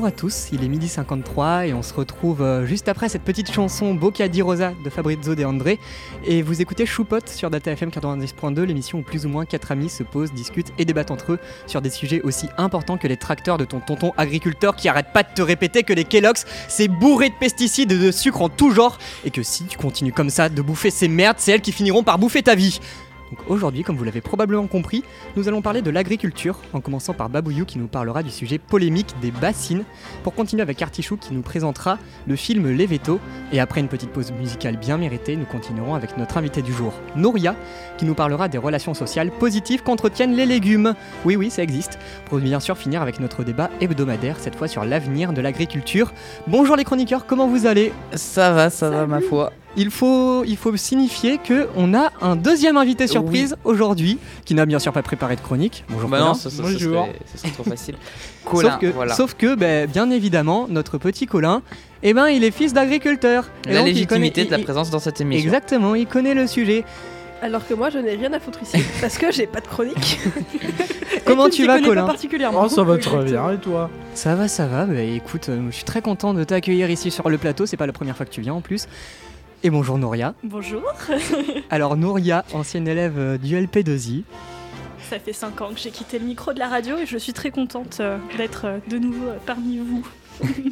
Bonjour à tous, il est 12h53 et on se retrouve juste après cette petite chanson Bocca di Rosa de Fabrizio De André. Et vous écoutez Choupotes sur Delta FM 90.2, l'émission où plus ou moins 4 amis se posent, discutent et débattent entre eux sur des sujets aussi importants que les tracteurs de ton tonton agriculteur qui arrête pas de te répéter que les Kellogg's, c'est bourré de pesticides et de sucre en tout genre et que si tu continues comme ça de bouffer ces merdes, c'est elles qui finiront par bouffer ta vie. Donc aujourd'hui, comme vous l'avez probablement compris, nous allons parler de l'agriculture, en commençant par Babouillou qui nous parlera du sujet polémique des bassines, pour continuer avec Artichou qui nous présentera le film Les Vétos, et après une petite pause musicale bien méritée, nous continuerons avec notre invité du jour, Nouria, qui nous parlera des relations sociales positives qu'entretiennent les légumes. Oui, ça existe. Pour bien sûr finir avec notre débat hebdomadaire, cette fois sur l'avenir de l'agriculture. Bonjour les chroniqueurs, comment vous allez ? Ça va ma foi. Il faut signifier qu'on a un deuxième invité surprise aujourd'hui, qui n'a bien sûr pas préparé de chronique. Bonjour Colin. Non, ce serait trop facile. Colin, sauf que, bien évidemment, notre petit Colin, il est fils d'agriculteur. La légitimité de la présence dans cette émission. Exactement, il connaît le sujet. Alors que moi, je n'ai rien à foutre ici, parce que j'ai pas de chronique. Comment tu vas, Colin ? Oh, ça va très bien, et toi ? Ça va, écoute, je suis très content de t'accueillir ici sur le plateau, c'est pas la première fois que tu viens en plus. Et bonjour Nouria. Bonjour. Alors Nouria, ancienne élève du LP2I. Ça fait 5 ans que j'ai quitté le micro de la radio et je suis très contente d'être de nouveau parmi vous.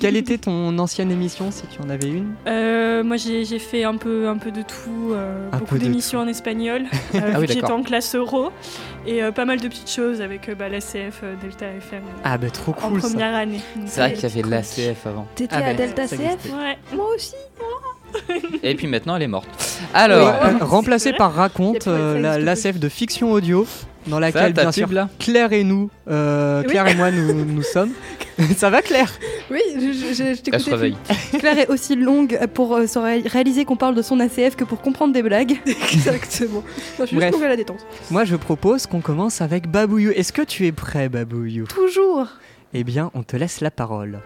Quelle était ton ancienne émission, si tu en avais une ? Moi j'ai fait un peu de tout, beaucoup d'émissions en espagnol, j'étais en classe euro, et pas mal de petites choses avec l'ACF, Delta FM, trop cool, en première année. C'est vrai qu'il y avait de l'ACF avant. T'étais à Delta CF ? Ouais. Moi aussi. Et puis maintenant elle est morte. Alors, remplacée par Raconte, l'ACF de Fiction Audio, dans laquelle bien sûr Claire et nous, Claire et moi nous sommes. Ça va Claire ? Oui, je t'écoutais. Claire est aussi longue pour se réaliser qu'on parle de son ACF que pour comprendre des blagues. Exactement. Non, je suis juste tombée à la détente. Moi je propose qu'on commence avec Babouillou. Est-ce que tu es prêt Babouillou ? Toujours. Eh bien on te laisse la parole.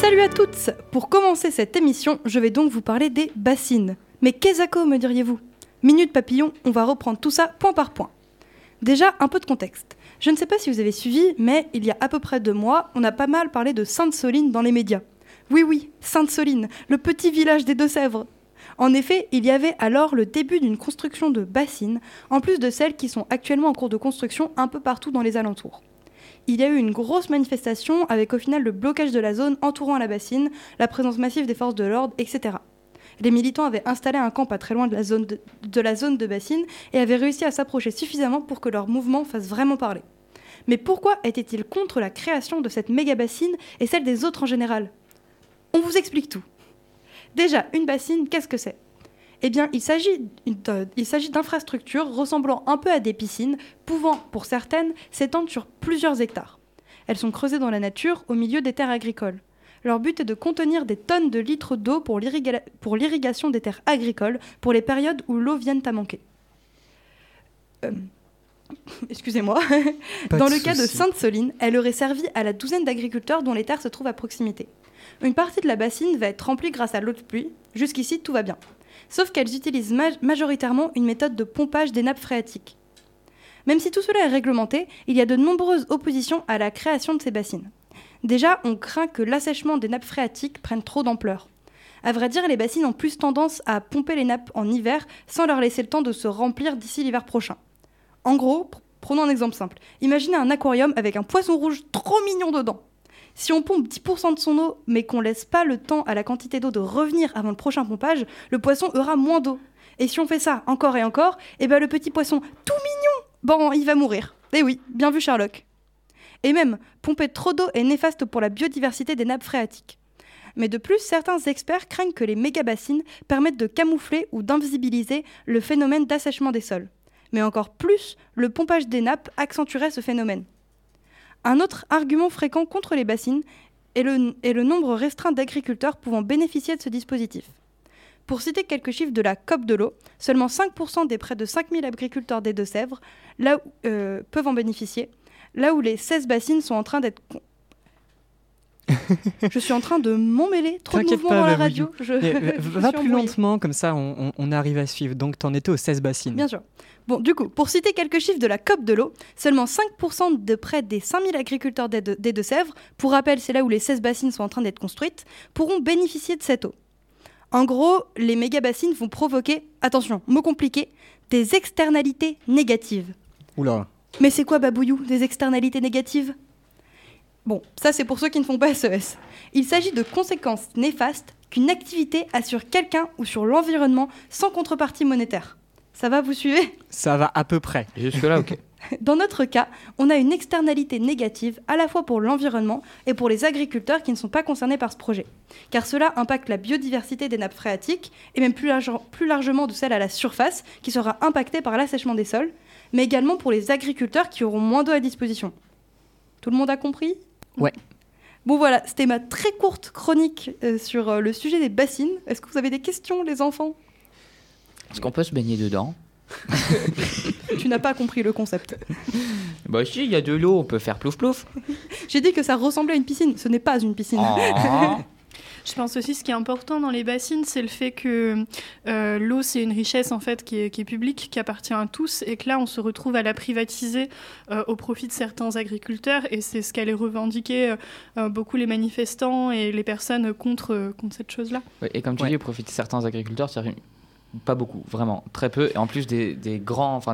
Salut à toutes! Pour commencer cette émission, je vais donc vous parler des bassines. Mais qu'est-ce que me diriez-vous? Minute papillon, on va reprendre tout ça point par point. Déjà, un peu de contexte. Je ne sais pas si vous avez suivi, mais il y a à peu près 2 mois, on a pas mal parlé de Sainte-Soline dans les médias. Oui, Sainte-Soline, le petit village des Deux-Sèvres. En effet, il y avait alors le début d'une construction de bassines, en plus de celles qui sont actuellement en cours de construction un peu partout dans les alentours. Il y a eu une grosse manifestation avec au final le blocage de la zone entourant la bassine, la présence massive des forces de l'ordre, etc. Les militants avaient installé un camp pas très loin de la zone de bassine et avaient réussi à s'approcher suffisamment pour que leur mouvement fasse vraiment parler. Mais pourquoi étaient-ils contre la création de cette méga bassine et celle des autres en général ? On vous explique tout. Déjà, une bassine, qu'est-ce que c'est ? Eh bien, il s'agit d'infrastructures ressemblant un peu à des piscines, pouvant, pour certaines, s'étendre sur plusieurs hectares. Elles sont creusées dans la nature, au milieu des terres agricoles. Leur but est de contenir des tonnes de litres d'eau pour l'irrigation des terres agricoles, pour les périodes où l'eau vienne à manquer. Excusez-moi. Dans le cas de Sainte-Soline, elle aurait servi à la douzaine d'agriculteurs dont les terres se trouvent à proximité. Une partie de la bassine va être remplie grâce à l'eau de pluie. Jusqu'ici, tout va bien. Sauf qu'elles utilisent majoritairement une méthode de pompage des nappes phréatiques. Même si tout cela est réglementé, il y a de nombreuses oppositions à la création de ces bassines. Déjà, on craint que l'assèchement des nappes phréatiques prenne trop d'ampleur. À vrai dire, les bassines ont plus tendance à pomper les nappes en hiver sans leur laisser le temps de se remplir d'ici l'hiver prochain. En gros, prenons un exemple simple. Imaginez un aquarium avec un poisson rouge trop mignon dedans. Si on pompe 10% de son eau, mais qu'on ne laisse pas le temps à la quantité d'eau de revenir avant le prochain pompage, le poisson aura moins d'eau. Et si on fait ça encore et encore, le petit poisson tout mignon, il va mourir. Eh oui, bien vu Sherlock. Et même, pomper trop d'eau est néfaste pour la biodiversité des nappes phréatiques. Mais de plus, certains experts craignent que les méga-bassines permettent de camoufler ou d'invisibiliser le phénomène d'assèchement des sols. Mais encore plus, le pompage des nappes accentuerait ce phénomène. Un autre argument fréquent contre les bassines est le nombre restreint d'agriculteurs pouvant bénéficier de ce dispositif. Pour citer quelques chiffres de la COP de l'eau, seulement 5% des près de 5000 agriculteurs des Deux-Sèvres peuvent en bénéficier, là où les 16 bassines sont en train d'être Je suis en train de m'emmêler, trop de mouvements dans la radio. Va plus lentement, comme ça on arrive à suivre. Donc t'en étais aux 16 bassines. Bien sûr. Bon, du coup, pour citer quelques chiffres de la COP de l'eau, seulement 5% de près des 5000 agriculteurs des Deux-Sèvres, pour rappel c'est là où les 16 bassines sont en train d'être construites, pourront bénéficier de cette eau. En gros, les méga-bassines vont provoquer, attention, mot compliqué, des externalités négatives. Oula. Mais c'est quoi, Babouillou, des externalités négatives ? Bon, ça c'est pour ceux qui ne font pas SES. Il s'agit de conséquences néfastes qu'une activité a sur quelqu'un ou sur l'environnement sans contrepartie monétaire. Ça va, vous suivez ? Ça va à peu près. Jusque-là, ok. Dans notre cas, on a une externalité négative à la fois pour l'environnement et pour les agriculteurs qui ne sont pas concernés par ce projet. Car cela impacte la biodiversité des nappes phréatiques et même plus largement de celle à la surface qui sera impactée par l'assèchement des sols, mais également pour les agriculteurs qui auront moins d'eau à disposition. Tout le monde a compris ? Ouais. Bon voilà, c'était ma très courte chronique sur le sujet des bassines. Est-ce que vous avez des questions, les enfants ? Est-ce qu'on peut se baigner dedans ? Tu n'as pas compris le concept. Bah si, il y a de l'eau, on peut faire plouf plouf. J'ai dit que ça ressemblait à une piscine, ce n'est pas une piscine. Oh. Je pense aussi ce qui est important dans les bassines, c'est le fait que l'eau, c'est une richesse en fait qui est publique, qui appartient à tous, et que là, on se retrouve à la privatiser au profit de certains agriculteurs, et c'est ce qu'allaient revendiquer beaucoup les manifestants et les personnes contre cette chose-là. Ouais, et comme tu dis, au profit de certains agriculteurs, c'est pas beaucoup, vraiment, très peu, et en plus des grandes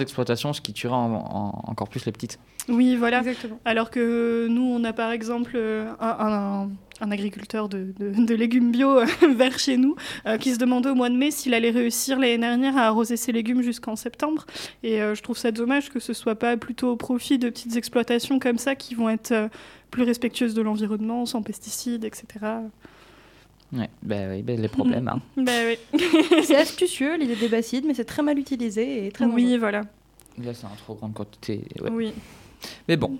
exploitations, ce qui tuera encore plus les petites. Oui, voilà. Exactement. Alors que nous, on a par exemple un agriculteur de légumes bio vers chez nous qui se demandait au mois de mai s'il allait réussir l'année dernière à arroser ses légumes jusqu'en septembre. Et je trouve ça dommage que ce soit pas plutôt au profit de petites exploitations comme ça qui vont être plus respectueuses de l'environnement, sans pesticides, etc. Ouais, les problèmes. Hein. Oui. C'est astucieux l'idée des bassines, mais c'est très mal utilisé et très dangereux. Oui, voilà. Là, c'est en trop grande quantité. Ouais. Oui. Mais bon.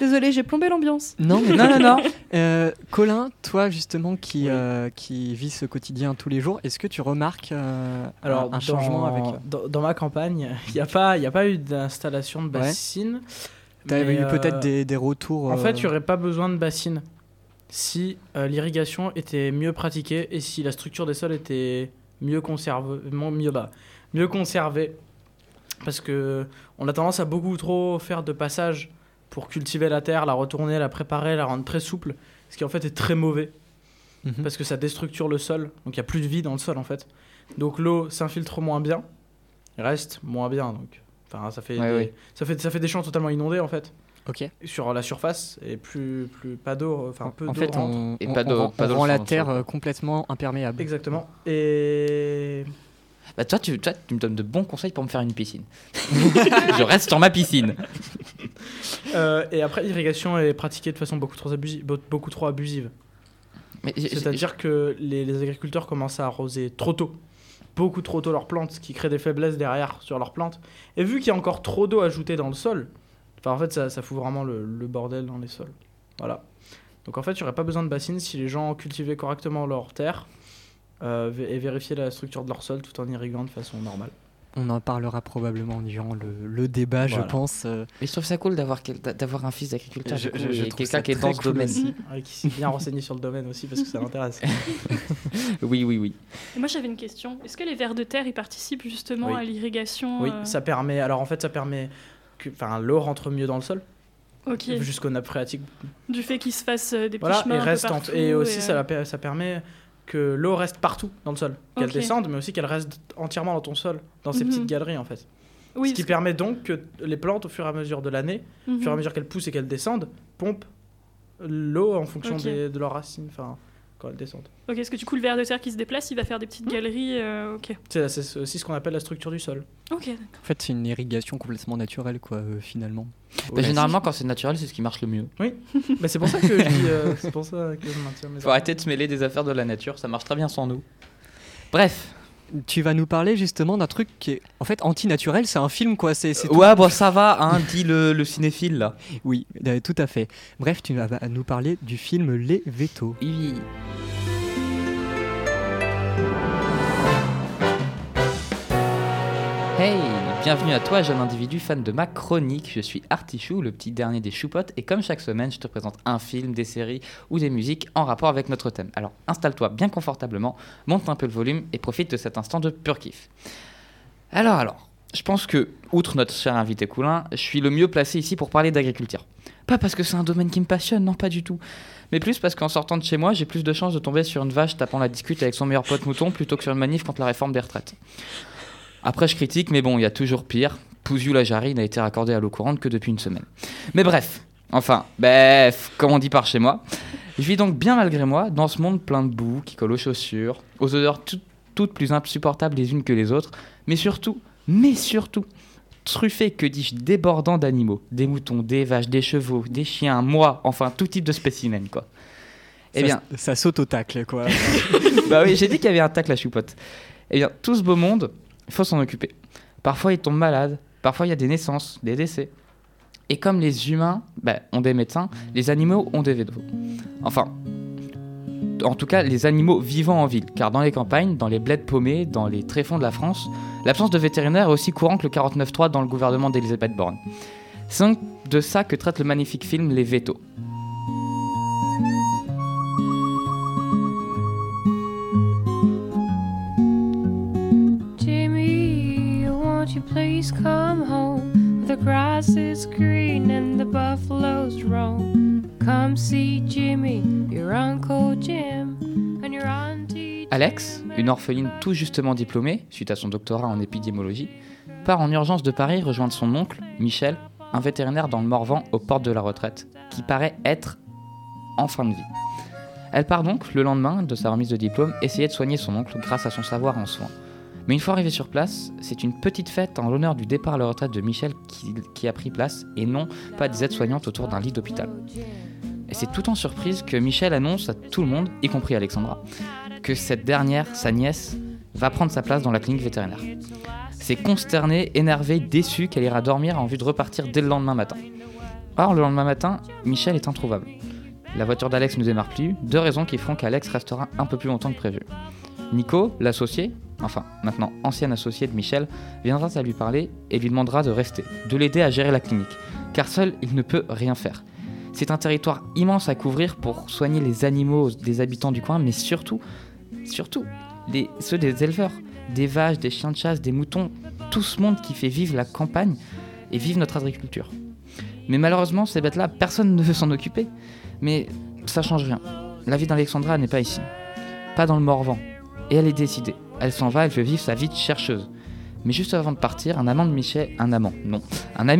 Désolée, j'ai plombé l'ambiance. Non. Colin, toi justement qui vis ce quotidien tous les jours, est-ce que tu remarques un changement dans ma campagne, il n'y a pas eu d'installation de bassines. Tu avais eu peut-être des retours. En fait, il n'y aurait pas besoin de bassines. Si l'irrigation était mieux pratiquée et si la structure des sols était mieux conservée, parce que on a tendance à beaucoup trop faire de passages pour cultiver la terre, la retourner, la préparer, la rendre très souple, ce qui en fait est très mauvais parce que ça déstructure le sol, donc il n'y a plus de vie dans le sol en fait, donc l'eau s'infiltre moins bien, reste moins bien, donc enfin ça fait des champs totalement inondés en fait. Okay. Sur la surface et plus pas d'eau, enfin peu d'eau. En fait, on rend la terre complètement imperméable. Exactement. Et bah toi, tu me donnes de bons conseils pour me faire une piscine. Je reste sur ma piscine. Et après, l'irrigation est pratiquée de façon beaucoup trop abusive. C'est-à-dire que les agriculteurs commencent à arroser beaucoup trop tôt leurs plantes, ce qui crée des faiblesses derrière sur leurs plantes. Et vu qu'il y a encore trop d'eau ajoutée dans le sol. En fait, ça fout vraiment le bordel dans les sols. Voilà. Donc en fait, il n'y aurait pas besoin de bassines si les gens cultivaient correctement leur terre et vérifiaient la structure de leur sol tout en irriguant de façon normale. On en parlera probablement durant le débat, voilà. Je pense. Mais je trouve ça cool d'avoir un fils d'agriculteur. Je trouve quelqu'un qui est dans ce domaine. Qui s'est bien renseigné sur le domaine aussi, parce que ça l'intéresse. Oui. Et moi, j'avais une question. Est-ce que les vers de terre, ils participent justement à l'irrigation ? Oui, ça permet... Alors en fait, ça permet... l'eau rentre mieux dans le sol, jusqu'aux nappes phréatiques. Du fait qu'il se fasse des petits chemins partout. Et aussi, ça permet que l'eau reste partout dans le sol. Qu'elle descende, mais aussi qu'elle reste entièrement dans ton sol, dans ces petites galeries, en fait. Oui, ce qui permet donc que les plantes, au fur et à mesure de l'année, au fur et à mesure qu'elles poussent et qu'elles descendent, pompent l'eau en fonction de leurs racines, quand elles descendent. Ok, parce que du coup, le ver de terre qui se déplace, il va faire des petites galeries. C'est aussi ce qu'on appelle la structure du sol. Ok. En fait, c'est une irrigation complètement naturelle, finalement. Bah, généralement, quand c'est naturel, c'est ce qui marche le mieux. Oui. Bah, c'est pour ça que je maintiens mes. Faut arrêter de se mêler des affaires de la nature, ça marche très bien sans nous. Bref. Tu vas nous parler justement d'un truc qui est en fait anti-naturel, c'est un film c'est ça va, dit le cinéphile là. Oui, tout à fait. Bref, tu vas nous parler du film Les Vétos. Oui. Hey, Bienvenue à toi, jeune individu fan de ma chronique. Je suis Artichou, le petit dernier des Choupotes, et comme chaque semaine, je te présente un film, des séries ou des musiques en rapport avec notre thème. Alors installe-toi bien confortablement, monte un peu le volume et profite de cet instant de pur kiff. Alors, je pense que, outre notre cher invité Coulin, je suis le mieux placé ici pour parler d'agriculture. Pas parce que c'est un domaine qui me passionne, non, pas du tout. Mais plus parce qu'en sortant de chez moi, j'ai plus de chances de tomber sur une vache tapant la discute avec son meilleur pote mouton plutôt que sur une manif contre la réforme des retraites. Après, je critique, mais bon, il y a toujours pire. Pouzioux-la-Jarrie n'a été raccordée à l'eau courante que depuis une semaine. Mais bref, comme on dit par chez moi. Je vis donc bien malgré moi dans ce monde plein de boue qui colle aux chaussures, aux odeurs toutes plus insupportables les unes que les autres, mais surtout, truffé, que dis-je, débordant d'animaux. Des moutons, des vaches, des chevaux, des chiens, moi, enfin tout type de spécimens, quoi. Eh bien, ça saute au tacle, quoi. Bah oui, j'ai dit qu'il y avait un tacle à Choupote. Eh bien, tout ce beau monde, il faut s'en occuper. Parfois, ils tombent malades. Parfois, il y a des naissances, des décès. Et comme les humains ont des médecins, les animaux ont des vétos. Enfin, en tout cas, les animaux vivant en ville. Car dans les campagnes, dans les bleds paumés, dans les tréfonds de la France, l'absence de vétérinaire est aussi courante que le 49.3 dans le gouvernement d'Elisabeth Borne. C'est donc de ça que traite le magnifique film Les Vétos. Please come home, the grass is green and the buffaloes roam. Come see Jimmy, your Uncle Jim and your Auntie. Alex, une orpheline tout justement diplômée, suite à son doctorat en épidémiologie, part en urgence de Paris rejoindre son oncle, Michel, un vétérinaire dans le Morvan aux portes de la retraite, qui paraît être en fin de vie. Elle part donc, le lendemain de sa remise de diplôme, essayer de soigner son oncle grâce à son savoir en soins. Mais une fois arrivé sur place, c'est une petite fête en l'honneur du départ à la retraite de Michel qui a pris place, et non pas des aides-soignantes autour d'un lit d'hôpital. Et c'est tout en surprise que Michel annonce à tout le monde, y compris Alexandra, que cette dernière, sa nièce, va prendre sa place dans la clinique vétérinaire. C'est consterné, énervé, déçu qu'elle ira dormir en vue de repartir dès le lendemain matin. Or, le lendemain matin, Michel est introuvable. La voiture d'Alex ne démarre plus, deux raisons qui feront qu'Alex restera un peu plus longtemps que prévu. Nico, l'associé, enfin maintenant ancien associé de Michel, viendra à lui parler et lui demandera de rester, de l'aider à gérer la clinique, car seul il ne peut rien faire. C'est un territoire immense à couvrir pour soigner les animaux des habitants du coin, mais surtout ceux des éleveurs, des vaches, des chiens de chasse, des moutons, tout ce monde qui fait vivre la campagne et vivre notre agriculture. Mais malheureusement, ces bêtes-là, personne ne veut s'en occuper. Mais ça change rien. La vie d'Alexandra n'est pas ici, pas dans le Morvan. Et elle est décidée. Elle s'en va, elle veut vivre sa vie de chercheuse. Mais juste avant de partir, un ami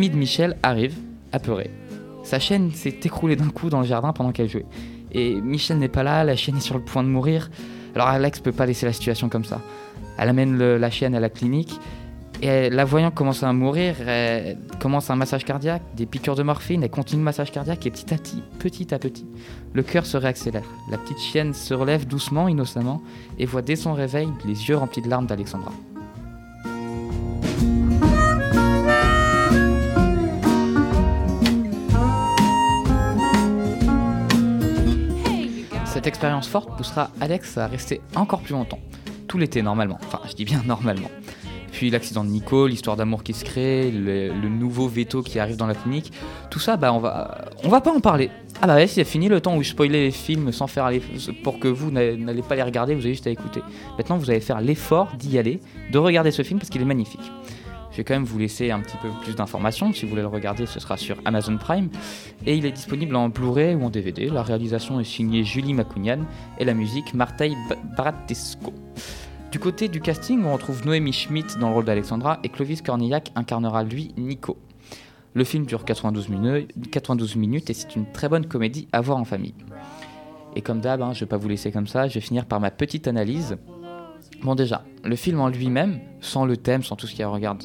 de Michel arrive, apeuré. Sa chienne s'est écroulée d'un coup dans le jardin pendant qu'elle jouait. Et Michel n'est pas là, la chienne est sur le point de mourir. Alors Alex peut pas laisser la situation comme ça. Elle amène la chienne à la clinique, et la voyant commencer à mourir, elle commence un massage cardiaque, des piqûres de morphine, elle continue le massage cardiaque, et petit à petit, le cœur se réaccélère. La petite chienne se relève doucement, innocemment, et voit dès son réveil les yeux remplis de larmes d'Alexandra. Cette expérience forte poussera Alex à rester encore plus longtemps, tout l'été normalement, enfin je dis bien normalement. Puis l'accident de Nico, l'histoire d'amour qui se crée, le nouveau veto qui arrive dans la clinique, tout ça, on va pas en parler. Ouais, c'est fini le temps où je spoilais les films sans faire pour que vous n'allez pas les regarder, vous avez juste à écouter. Maintenant, vous allez faire l'effort d'y aller, de regarder ce film parce qu'il est magnifique. Je vais quand même vous laisser un petit peu plus d'informations. Si vous voulez le regarder, ce sera sur Amazon Prime. Et il est disponible en Blu-ray ou en DVD. La réalisation est signée Julie Manoukian et la musique Marteille Bradesco. Du côté du casting, on retrouve Noémie Schmidt dans le rôle d'Alexandra et Clovis Cornillac incarnera lui Nico. Le film dure 92 minutes et c'est une très bonne comédie à voir en famille. Et comme d'hab, je vais pas vous laisser comme ça, je vais finir par ma petite analyse. Bon déjà, le film en lui-même, sans le thème, sans tout ce qu'il y a,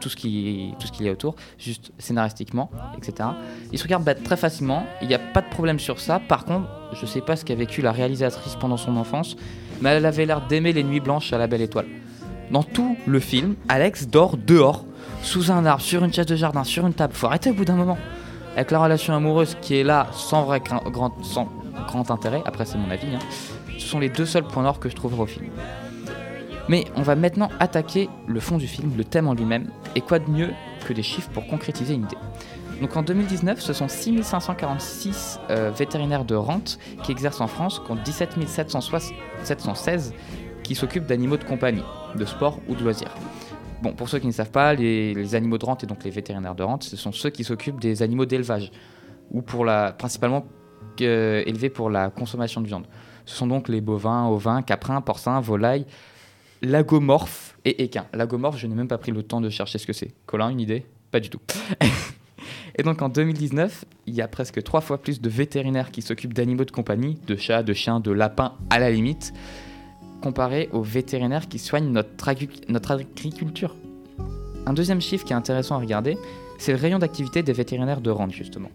tout ce qu'il y a autour, juste scénaristiquement, etc. Il se regarde très facilement, il n'y a pas de problème sur ça. Par contre, je sais pas ce qu'a vécu la réalisatrice pendant son enfance, mais elle avait l'air d'aimer les nuits blanches à la Belle Étoile. Dans tout le film, Alex dort dehors, sous un arbre, sur une chaise de jardin, sur une table. Faut arrêter au bout d'un moment. Avec la relation amoureuse qui est là sans grand intérêt, après c'est mon avis, ce sont les deux seuls points noirs que je trouverai au film. Mais on va maintenant attaquer le fond du film, le thème en lui-même, et quoi de mieux que des chiffres pour concrétiser une idée. Donc en 2019, ce sont 6546 vétérinaires de rente qui exercent en France, contre 17 716 qui s'occupent d'animaux de compagnie, de sport ou de loisirs. Bon, pour ceux qui ne savent pas, les animaux de rente et donc les vétérinaires de rente, ce sont ceux qui s'occupent des animaux d'élevage, ou principalement élevés pour la consommation de viande. Ce sont donc les bovins, ovins, caprins, porcins, volailles, lagomorphes et équins. Lagomorphes, je n'ai même pas pris le temps de chercher ce que c'est. Colin, une idée ? Pas du tout. Et donc en 2019, il y a presque 3 fois plus de vétérinaires qui s'occupent d'animaux de compagnie, de chats, de chiens, de lapins à la limite, comparé aux vétérinaires qui soignent notre agriculture. Un deuxième chiffre qui est intéressant à regarder, c'est le rayon d'activité des vétérinaires de rente justement.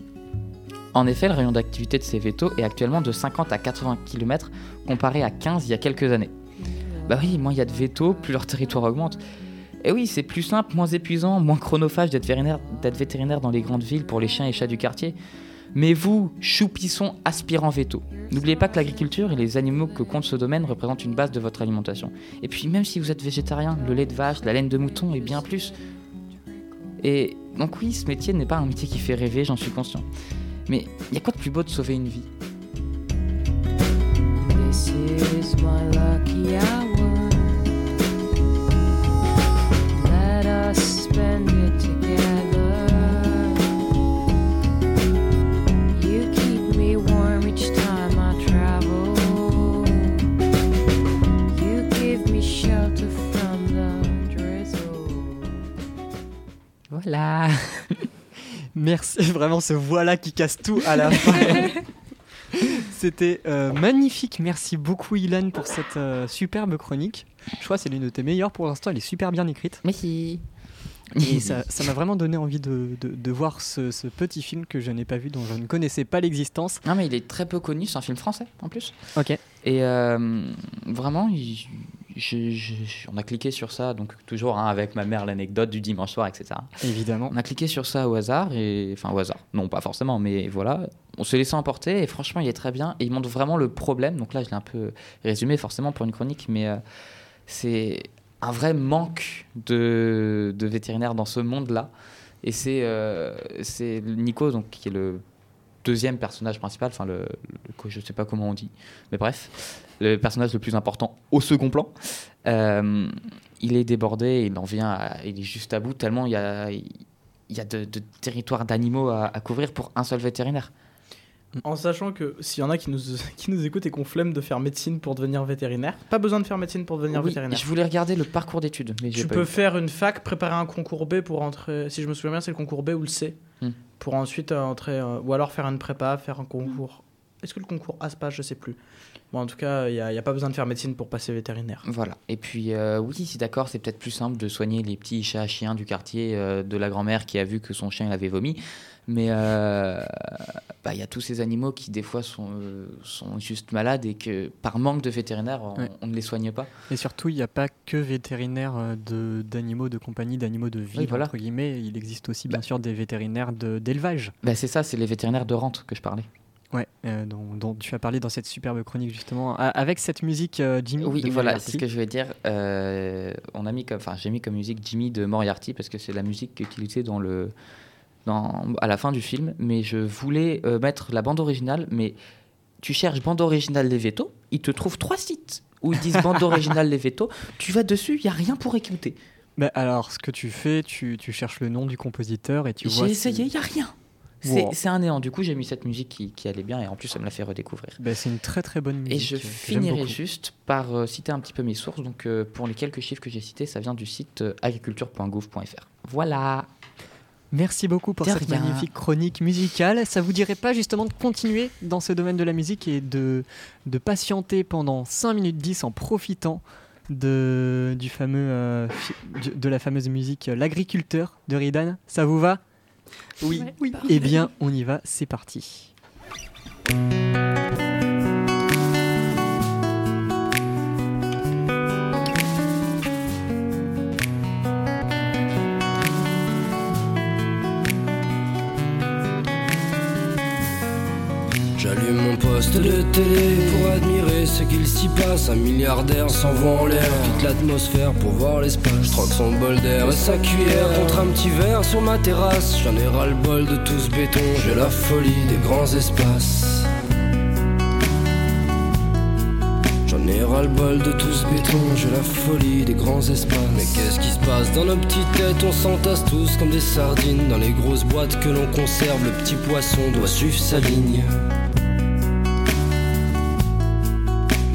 En effet, le rayon d'activité de ces vétos est actuellement de 50 à 80 km comparé à 15 il y a quelques années. Bah oui, moins il y a de vétos, plus leur territoire augmente. Et oui, c'est plus simple, moins épuisant, moins chronophage d'être vétérinaire dans les grandes villes pour les chiens et chats du quartier. Mais vous, choupisson aspirant véto, n'oubliez pas que l'agriculture et les animaux que compte ce domaine représentent une base de votre alimentation. Et puis même si vous êtes végétarien, le lait de vache, la laine de mouton et bien plus. Et donc oui, ce métier n'est pas un métier qui fait rêver, j'en suis conscient. Mais il y a quoi de plus beau de sauver une vie ? This is my lucky hour. Let us spend it together. You keep me warm each time I travel. You give me shelter from the drizzle. Voilà. Merci, vraiment ce voilà qui casse tout à la fin. C'était magnifique, merci beaucoup Ilan pour cette superbe chronique. Je crois que c'est l'une de tes meilleures pour l'instant, elle est super bien écrite. Merci. Et ça m'a vraiment donné envie de voir ce petit film que je n'ai pas vu, dont je ne connaissais pas l'existence. Non mais il est très peu connu, c'est un film français en plus. Ok. Et vraiment, on a cliqué sur ça, donc toujours hein, avec ma mère l'anecdote du dimanche soir, etc. Évidemment. On a cliqué sur ça au hasard, non pas forcément, mais voilà. On se laissait emporter et franchement il est très bien et il montre vraiment le problème. Donc là je l'ai un peu résumé forcément pour une chronique, mais c'est un vrai manque de vétérinaires dans ce monde-là. Et c'est Nico, donc, qui est le deuxième personnage principal, enfin je ne sais pas comment on dit, mais bref, le personnage le plus important au second plan. Il est débordé, il est juste à bout, tellement il y a de territoires d'animaux à couvrir pour un seul vétérinaire. En sachant que s'il y en a qui nous écoutent et qu'on flemme de faire médecine pour devenir vétérinaire, pas besoin de faire médecine pour devenir vétérinaire. Je voulais regarder le parcours d'études. Mais tu peux faire une fac, préparer un concours B pour entrer, si je me souviens bien, c'est le concours B ou le C, pour ensuite entrer, ou alors faire une prépa, faire un concours. Est-ce que le concours A se passe ? Je sais plus. Bon, en tout cas, il n'y a pas besoin de faire médecine pour passer vétérinaire. Voilà. Et puis, oui, c'est d'accord, c'est peut-être plus simple de soigner les petits chats, chiens du quartier de la grand-mère qui a vu que son chien il avait vomi. Mais y a tous ces animaux qui, des fois, sont juste malades et que, par manque de vétérinaires, on ne les soigne pas. Et surtout, il n'y a pas que vétérinaires d'animaux de compagnie, d'animaux de ville, oui, voilà, entre guillemets. Il existe aussi, bien sûr, des vétérinaires d'élevage. C'est ça, c'est les vétérinaires de rente que je parlais. Ouais, dont tu as parlé dans cette superbe chronique justement, avec cette musique Jimmy. Oui, voilà, Moriarty. C'est ce que je voulais dire. J'ai mis comme musique Jimmy de Moriarty parce que c'est la musique qu'il était à la fin du film. Mais je voulais mettre la bande originale. Mais tu cherches bande originale des vétos, ils te trouvent 3 sites où ils disent bande originale des vétos. Tu vas dessus, il y a rien pour écouter. Mais alors, ce que tu fais, tu cherches le nom du compositeur et tu vois. J'ai essayé, il y a rien. C'est un néant. Du coup, j'ai mis cette musique qui allait bien et en plus, ça me l'a fait redécouvrir. C'est une très très bonne musique. Et je finirai juste par citer un petit peu mes sources. Donc, pour les quelques chiffres que j'ai cités, ça vient du site agriculture.gouv.fr. Voilà. Merci beaucoup pour cette magnifique chronique musicale. Ça vous dirait pas justement de continuer dans ce domaine de la musique et de patienter pendant 5 minutes 10 en profitant de la fameuse musique L'Agriculteur de Rydan ? Ça vous va ? Oui. Oui. Eh bien, on y va, c'est parti. J'allume et mon poste de télé pour admirer ce qu'il s'y passe. Un milliardaire s'envoie en l'air, quitte l'atmosphère pour voir l'espace. Je troque son bol d'air et sa cuillère contre un petit verre sur ma terrasse. J'en ai ras le bol de tout ce béton, j'ai la folie des grands espaces. J'ai ras le bol de tout ce béton, j'ai la folie des grands espaces. Mais qu'est-ce qui se passe dans nos petites têtes? On s'entasse tous comme des sardines dans les grosses boîtes que l'on conserve. Le petit poisson doit suivre sa ligne.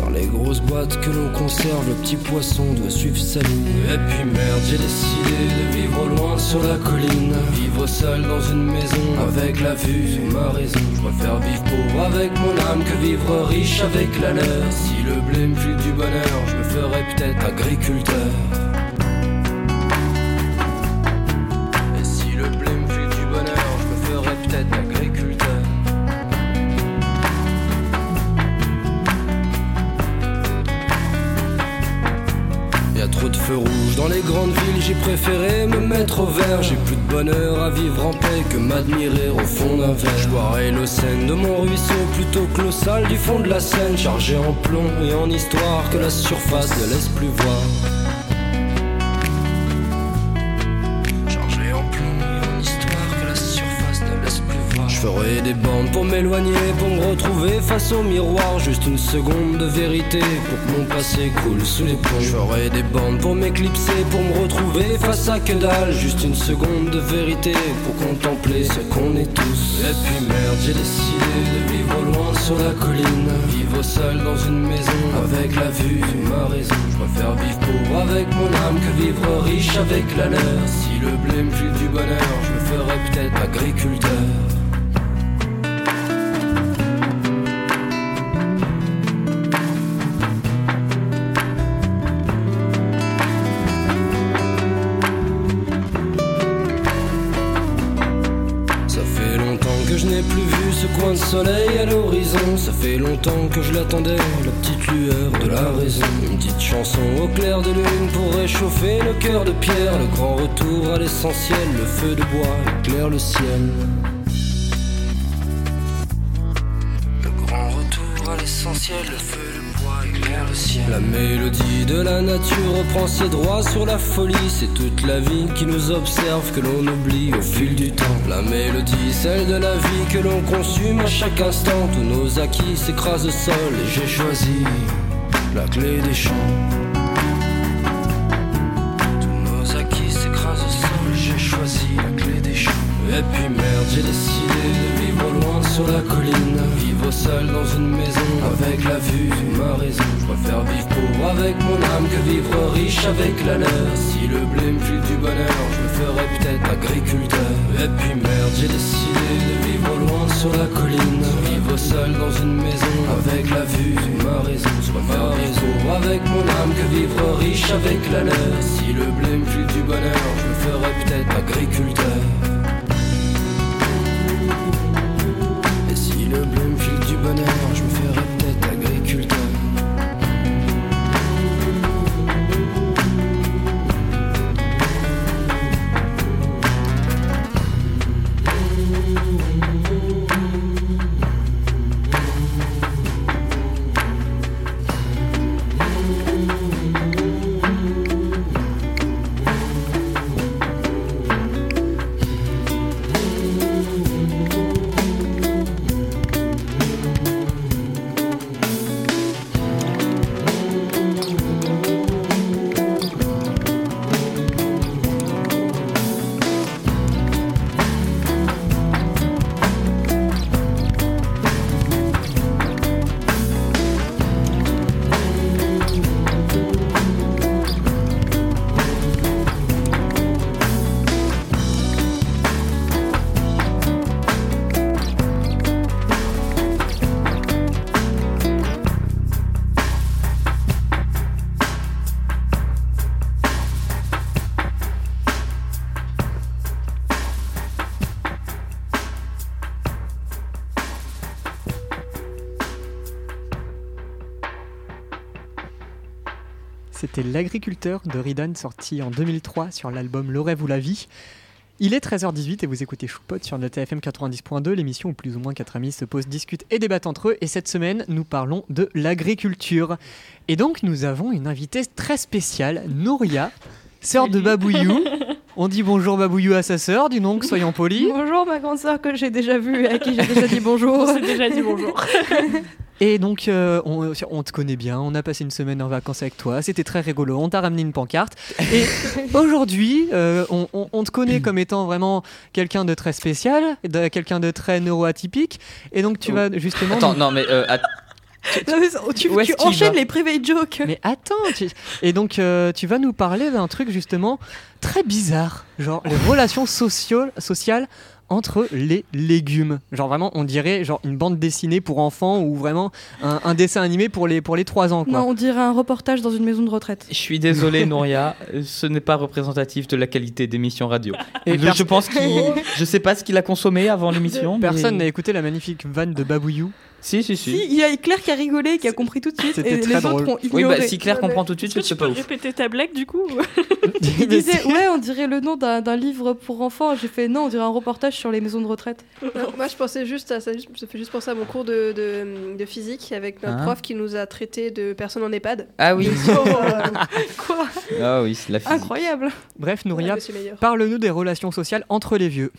Dans les grosses boîtes que l'on conserve, le petit poisson doit suivre sa ligne. Et puis merde, j'ai décidé de vivre au loin sur la colline, vivre seul dans une maison avec la vue sur ma raison. Je préfère vivre pauvre avec mon âme que vivre riche avec la leur. Si le blé me file du bonheur, je me ferais peut-être agriculteur. Et si le blé me file du bonheur, je me ferais peut-être agriculteur. Y'a trop de feux rouges dans les grandes villes, j'ai préféré me mettre au vert. J'ai plus de bonheur à vivre en paix que m'admirer au fond d'un verre. Je boirai l'océan de mon ruisseau plutôt que l'eau sale du fond de la Seine, chargée en plomb et en histoire que la surface ne laisse plus voir. Je ferai des bandes pour m'éloigner, pour me retrouver face au miroir. Juste une seconde de vérité pour que mon passé coule sous les ponts. Je ferai des bandes pour m'éclipser, pour me retrouver face à que dalle. Juste une seconde de vérité pour contempler ce qu'on est tous. Et puis merde, j'ai décidé de vivre au loin sur la colline, vivre seul dans une maison avec la vue sur ma raison. Je préfère vivre pauvre avec mon âme que vivre riche avec la leur. Si le blé me file du bonheur, je me ferai peut-être agriculteur. De soleil à l'horizon, ça fait longtemps que je l'attendais, la petite lueur de la raison. Une petite chanson au clair de lune pour réchauffer le cœur de pierre. Le grand retour à l'essentiel, le feu de bois éclaire le ciel. Le grand retour à l'essentiel, le feu de bois. La mélodie de la nature reprend ses droits sur la folie. C'est toute la vie qui nous observe, que l'on oublie au fil du temps. La mélodie, celle de la vie que l'on consume à chaque instant. Tous nos acquis s'écrasent au sol et j'ai choisi la clé des champs. Tous nos acquis s'écrasent au sol et j'ai choisi la clé des champs. Et puis merde, j'ai décidé de vivre au loin sur la colline, vivre seul dans une maison avec la vue sur ma raison. Je préfère vivre pauvre avec mon âme que vivre riche avec la leur. Si le blé me file du bonheur, je me ferais peut-être agriculteur. Et puis merde, j'ai décidé de vivre au loin sur la colline, vivre seul dans une maison avec la vue sur ma raison. Je préfère vivre pauvre avec mon âme que vivre riche avec la leur. Si le blé me file du bonheur, je me ferais peut-être agriculteur. Le blé me file du bonheur, je me ferai peut-être agriculteur. C'était L'Agriculteur de Rydan, sorti en 2003 sur l'album Le Rêve ou la Vie. Il est 13h18 et vous écoutez Choupotes sur Delta FM 90.2, l'émission où plus ou moins 4 amis se posent, discutent et débattent entre eux. Et cette semaine, nous parlons de l'agriculture. Et donc, nous avons une invitée très spéciale, Nouria, sœur de Babouillou. On dit bonjour Babouillou à sa sœur, dis donc, soyons polis. Bonjour ma grande sœur que j'ai déjà vue, à qui j'ai déjà dit bonjour. On s'est déjà dit bonjour. Et donc, on te connaît bien, on a passé une semaine en vacances avec toi, c'était très rigolo, on t'a ramené une pancarte. Et aujourd'hui, on te connaît comme étant vraiment quelqu'un de très spécial, quelqu'un de très neuroatypique. Et donc, tu vas justement... Attends, non mais... Tu enchaînes les private jokes. Mais attends, et donc tu vas nous parler d'un truc justement très bizarre, genre les relations sociales entre les légumes. Genre vraiment, on dirait genre une bande dessinée pour enfants ou vraiment un dessin animé pour les 3 ans. Quoi. Non, on dirait un reportage dans une maison de retraite. Je suis désolé Nouria, ce n'est pas représentatif de la qualité d'émission radio. Et je pense qu'il... Je sais pas ce qu'il a consommé avant l'émission. Personne n'a écouté la magnifique vanne de Babouillou. Si. Il y a Claire qui a rigolé, qui a compris tout de suite. C'était et très les drôle. Autres ont ignoré. Oui, bah si Claire comprend tout de suite, c'est pas ouf. Tu peux répéter ta blague du coup? Il disait, ouais, on dirait le nom d'un livre pour enfants. J'ai fait, non, on dirait un reportage sur les maisons de retraite. Non, moi, je pensais juste à ça. Ça fait juste penser à mon cours de physique avec notre prof qui nous a traité de personnes en EHPAD. Ah oui. Quoi? Ah oui, c'est la physique. Incroyable. Bref, Nouria, parle-nous des relations sociales entre les vieux.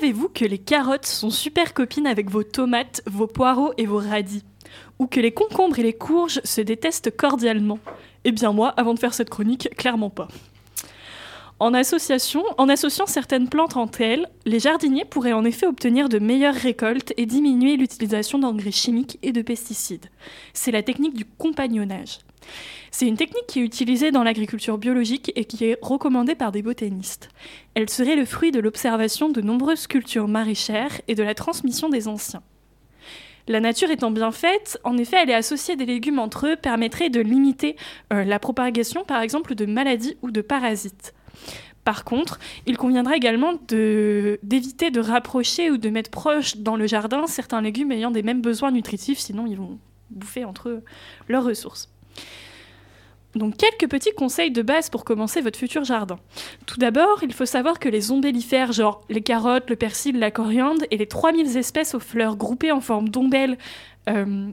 Savez-vous que les carottes sont super copines avec vos tomates, vos poireaux et vos radis? Ou que les concombres et les courges se détestent cordialement? Eh bien moi, avant de faire cette chronique, clairement pas. En associant certaines plantes entre elles, les jardiniers pourraient en effet obtenir de meilleures récoltes et diminuer l'utilisation d'engrais chimiques et de pesticides. C'est la technique du compagnonnage. C'est une technique qui est utilisée dans l'agriculture biologique et qui est recommandée par des botanistes. Elle serait le fruit de l'observation de nombreuses cultures maraîchères et de la transmission des anciens. La nature étant bien faite, en effet, elle est associée des légumes entre eux, permettrait de limiter la propagation, par exemple, de maladies ou de parasites. Par contre, il conviendra également d'éviter de rapprocher ou de mettre proche dans le jardin certains légumes ayant des mêmes besoins nutritifs, sinon ils vont bouffer entre eux leurs ressources. Donc quelques petits conseils de base pour commencer votre futur jardin. Tout d'abord, il faut savoir que les ombellifères, genre les carottes, le persil, la coriandre et les 3000 espèces aux fleurs groupées en forme d'ombelles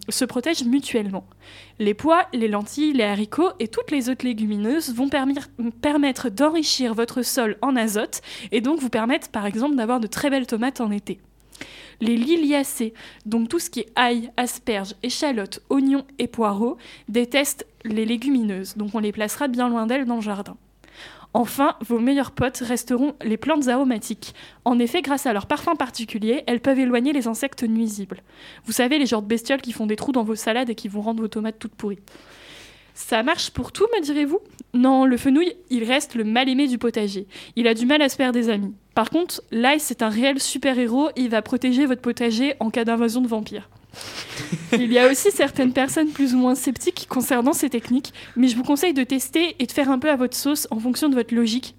se protègent mutuellement. Les pois, les lentilles, les haricots et toutes les autres légumineuses vont permettre d'enrichir votre sol en azote et donc vous permettre par exemple d'avoir de très belles tomates en été. Les liliacées, donc tout ce qui est ail, asperges, échalotes, oignons et poireaux, détestent les légumineuses, donc on les placera bien loin d'elles dans le jardin. Enfin, vos meilleurs potes resteront les plantes aromatiques. En effet, grâce à leur parfum particulier, elles peuvent éloigner les insectes nuisibles. Vous savez, les genres de bestioles qui font des trous dans vos salades et qui vont rendre vos tomates toutes pourries. Ça marche pour tout, me direz-vous? Non, le fenouil, il reste le mal-aimé du potager. Il a du mal à se faire des amis. Par contre, l'ail, c'est un réel super-héros, il va protéger votre potager en cas d'invasion de vampires. Il y a aussi certaines personnes plus ou moins sceptiques concernant ces techniques, mais je vous conseille de tester et de faire un peu à votre sauce en fonction de votre logique,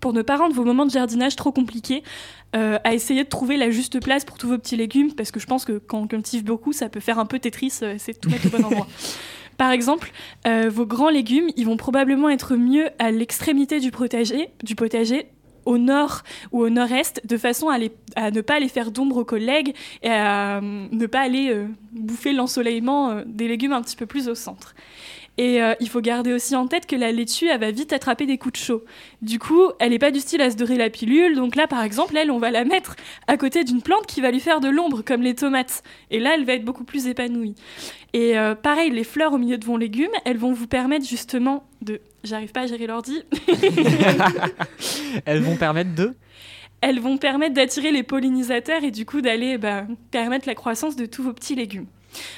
pour ne pas rendre vos moments de jardinage trop compliqués, à essayer de trouver la juste place pour tous vos petits légumes, parce que je pense que quand on cultive beaucoup, ça peut faire un peu Tetris, c'est tout mettre au bon endroit. Par exemple, vos grands légumes, ils vont probablement être mieux à l'extrémité du potager, au nord ou au nord-est, de façon à ne pas aller faire d'ombre aux collègues et à ne pas aller bouffer l'ensoleillement des légumes un petit peu plus au centre. Et il faut garder aussi en tête que la laitue, elle va vite attraper des coups de chaud. Du coup, elle n'est pas du style à se dorer la pilule. Donc là, par exemple, elle, on va la mettre à côté d'une plante qui va lui faire de l'ombre, comme les tomates. Et là, elle va être beaucoup plus épanouie. Et pareil, les fleurs au milieu de vos légumes, elles vont vous permettre justement de... J'arrive pas à gérer l'ordi. Elles vont permettre d'attirer les pollinisateurs et du coup d'aller permettre la croissance de tous vos petits légumes.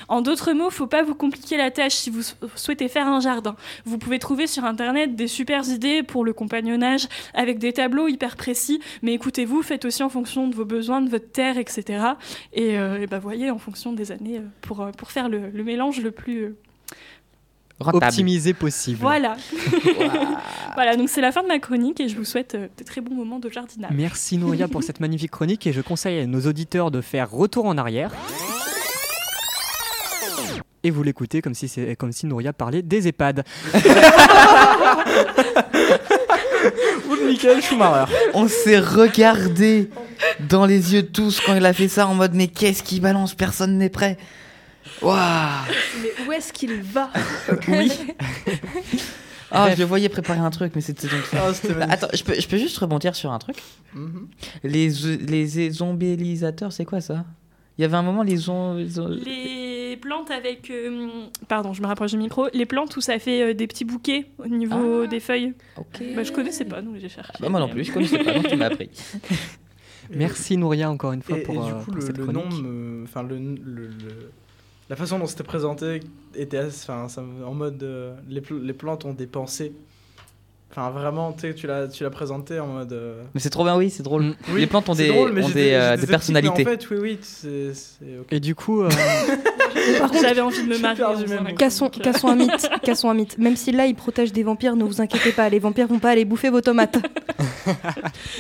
En d'autres mots, faut pas vous compliquer la tâche si vous souhaitez faire un jardin. Vous pouvez trouver sur internet des super idées pour le compagnonnage avec des tableaux hyper précis, mais écoutez-vous, faites aussi en fonction de vos besoins, de votre terre, etc. Et voyez en fonction des années pour faire le mélange le plus optimisé possible. Voilà. Voilà, donc c'est la fin de ma chronique et je vous souhaite de très bons moments de jardinage. Merci Nouria pour cette magnifique chronique et je conseille à nos auditeurs de faire retour en arrière. et vous l'écoutez comme si, c'est, comme si Nouria parlait des EHPAD. Ou de Michael Schumacher. On s'est regardé dans les yeux tous quand il a fait ça en mode mais qu'est-ce qu'il balance, personne n'est prêt. Waouh. Mais où est-ce qu'il va? Oui. Ah, je le voyais préparer un truc, mais c'était donc ça. Oh, attends, je peux juste rebondir sur un truc. Mm-hmm. Les zombélisateurs, c'est quoi ça? Il y avait un moment, les plantes avec... pardon, je me rapproche du micro. Les plantes où ça fait des petits bouquets au niveau des feuilles. Okay. Bah, je connaissais pas, donc j'ai cherché. Bah, moi non plus, je connaissais pas, donc tu m'as appris. Merci Nouria, encore une fois, pour cette chronique. Et du coup, la façon dont c'était présenté était en mode les plantes ont des pensées. Enfin vraiment, tu l'as présenté en mode. Mais c'est trop bien, oui, c'est drôle. Oui, les plantes ont des personnalités. En fait, oui, c'est okay. Et du coup, par contre, j'avais envie de me marier. Cassons un mythe, cassons un mythe. Même si là, ils protègent des vampires, ne vous inquiétez pas, les vampires vont pas aller bouffer vos tomates.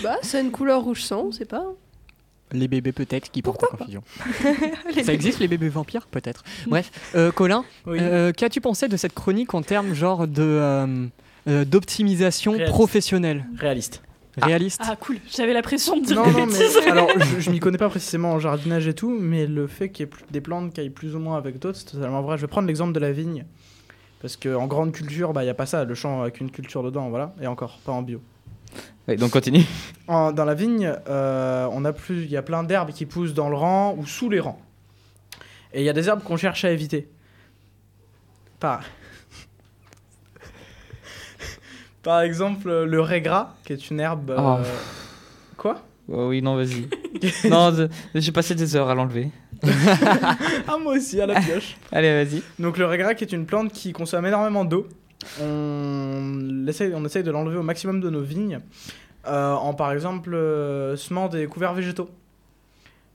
Bah, c'est une couleur rouge sang, c'est pas. Les bébés peut-être qui portent confusion. Ça existe les bébés vampires peut-être. Bref, Colin, oui. Qu'as-tu pensé de cette chronique en termes genre de d'optimisation professionnelle? Réaliste. Ah cool, j'avais la pression de dire mais alors je m'y connais pas précisément en jardinage et tout, mais le fait qu'il y ait des plantes qui aillent plus ou moins avec d'autres, c'est totalement vrai. Je vais prendre l'exemple de la vigne parce que en grande culture, bah il y a pas ça, le champ avec une culture dedans, voilà, et encore pas en bio. Oui, donc continue. Dans la vigne, il y a plein d'herbes qui poussent dans le rang ou sous les rangs. Et il y a des herbes qu'on cherche à éviter. Par exemple, le raie gras, qui est une herbe... Quoi ? Oh oui, non, vas-y. Non, j'ai passé des heures à l'enlever. Ah, moi aussi, à la pioche. Allez, vas-y. Donc le raie gras, qui est une plante qui consomme énormément d'eau. On essaye de l'enlever au maximum de nos vignes en par exemple semant des couverts végétaux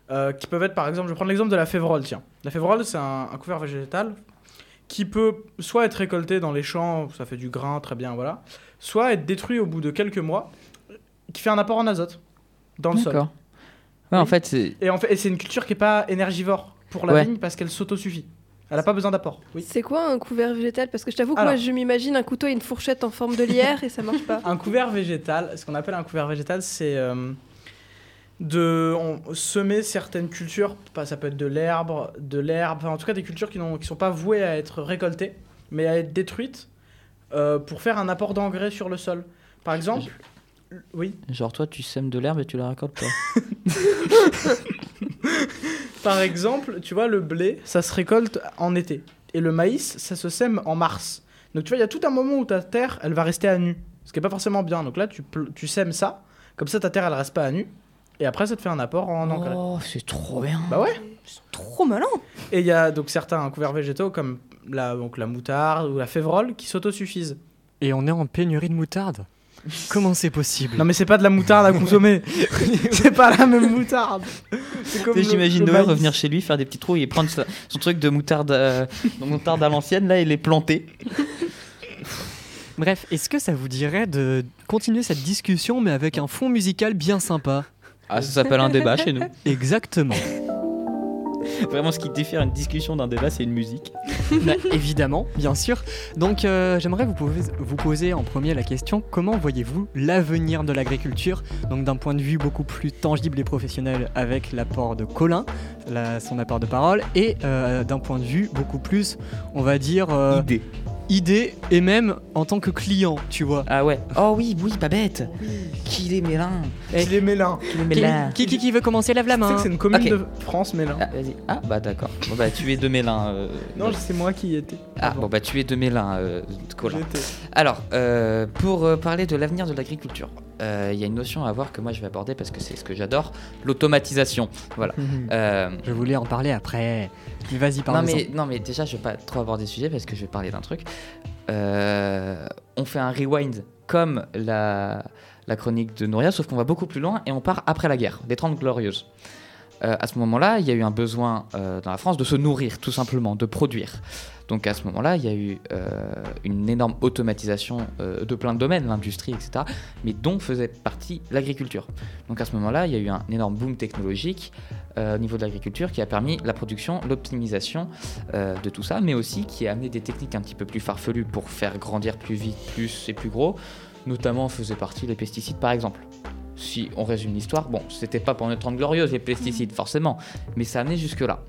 qui peuvent être par exemple, je vais prendre l'exemple de la févrole. La févrole, c'est un couvert végétal qui peut soit être récolté dans les champs, ça fait du grain, très bien, voilà, soit être détruit au bout de quelques mois, qui fait un apport en azote dans le sol. Ouais, en fait, et c'est une culture qui n'est pas énergivore pour la vigne parce qu'elle s'autosuffit. Elle n'a pas besoin d'apport. Oui. C'est quoi un couvert végétal ? Parce que je t'avoue que moi, je m'imagine un couteau et une fourchette en forme de lierre et ça ne marche pas. Un couvert végétal, ce qu'on appelle un couvert végétal, c'est semer certaines cultures. Ça peut être de l'herbe, enfin, en tout cas des cultures qui ne sont pas vouées à être récoltées, mais à être détruites pour faire un apport d'engrais sur le sol. Par exemple... Oui. Genre toi, tu sèmes de l'herbe et tu la récoltes pas. Par exemple, tu vois, le blé, ça se récolte en été. Et le maïs, ça se sème en mars. Donc tu vois, il y a tout un moment où ta terre, elle va rester à nu. Ce qui n'est pas forcément bien. Donc là, tu sèmes ça. Comme ça, ta terre, elle reste pas à nu. Et après, ça te fait un apport en engrais. Oh, c'est trop bien. Bah ouais. C'est trop malin. Et il y a donc certains couverts végétaux, comme la moutarde ou la févrole, qui s'autosuffisent. Et on est en pénurie de moutarde. Comment c'est possible ? Non mais c'est pas de la moutarde à consommer. C'est pas la même moutarde. C'est comme j'imagine Noël revenir chez lui, faire des petits trous et prendre son truc de moutarde à l'ancienne là et les planter. Bref, est-ce que ça vous dirait de continuer cette discussion mais avec un fond musical bien sympa ? Ah, ça s'appelle un débat chez nous. Exactement. Vraiment, ce qui diffère une discussion d'un débat, c'est une musique. Bah, évidemment, bien sûr. Donc, j'aimerais vous poser en premier la question, comment voyez-vous l'avenir de l'agriculture ? Donc, d'un point de vue beaucoup plus tangible et professionnel avec l'apport de Colin, son apport de parole, et d'un point de vue beaucoup plus, on va dire... idée et même en tant que client, tu vois. Ah ouais. Oh oui, pas bête. Oui. Qu'il est Mélin. Qu'il est Mélin. Qui veut commencer, lève la main. Tu sais que c'est une commune de France, Mélin. Ah, vas-y. Ah bah d'accord. Bon bah tu es de Mélin. Non, c'est moi qui y étais. Ah bon bah tu es de Mélin, Colin. Alors, pour parler de l'avenir de l'agriculture, il y a une notion à voir que moi je vais aborder parce que c'est ce que j'adore, l'automatisation. Voilà. Je voulais en parler après. Mais vas-y, parle. Non mais déjà je vais pas trop aborder ce sujet parce que je vais parler d'un truc. On fait un rewind comme la chronique de Nouria, sauf qu'on va beaucoup plus loin et on part après la guerre, des 30 Glorieuses. à ce moment-là, il y a eu un besoin dans la France de se nourrir, tout simplement, de produire. Donc à ce moment-là, il y a eu une énorme automatisation de plein de domaines, l'industrie, etc., mais dont faisait partie l'agriculture. Donc à ce moment-là, il y a eu un énorme boom technologique au niveau de l'agriculture qui a permis la production, l'optimisation de tout ça, mais aussi qui a amené des techniques un petit peu plus farfelues pour faire grandir plus vite, plus et plus gros. Notamment faisaient partie les pesticides, par exemple. Si on résume l'histoire, bon, c'était pas pour notre 30 glorieuse les pesticides, forcément, mais ça amenait jusque-là.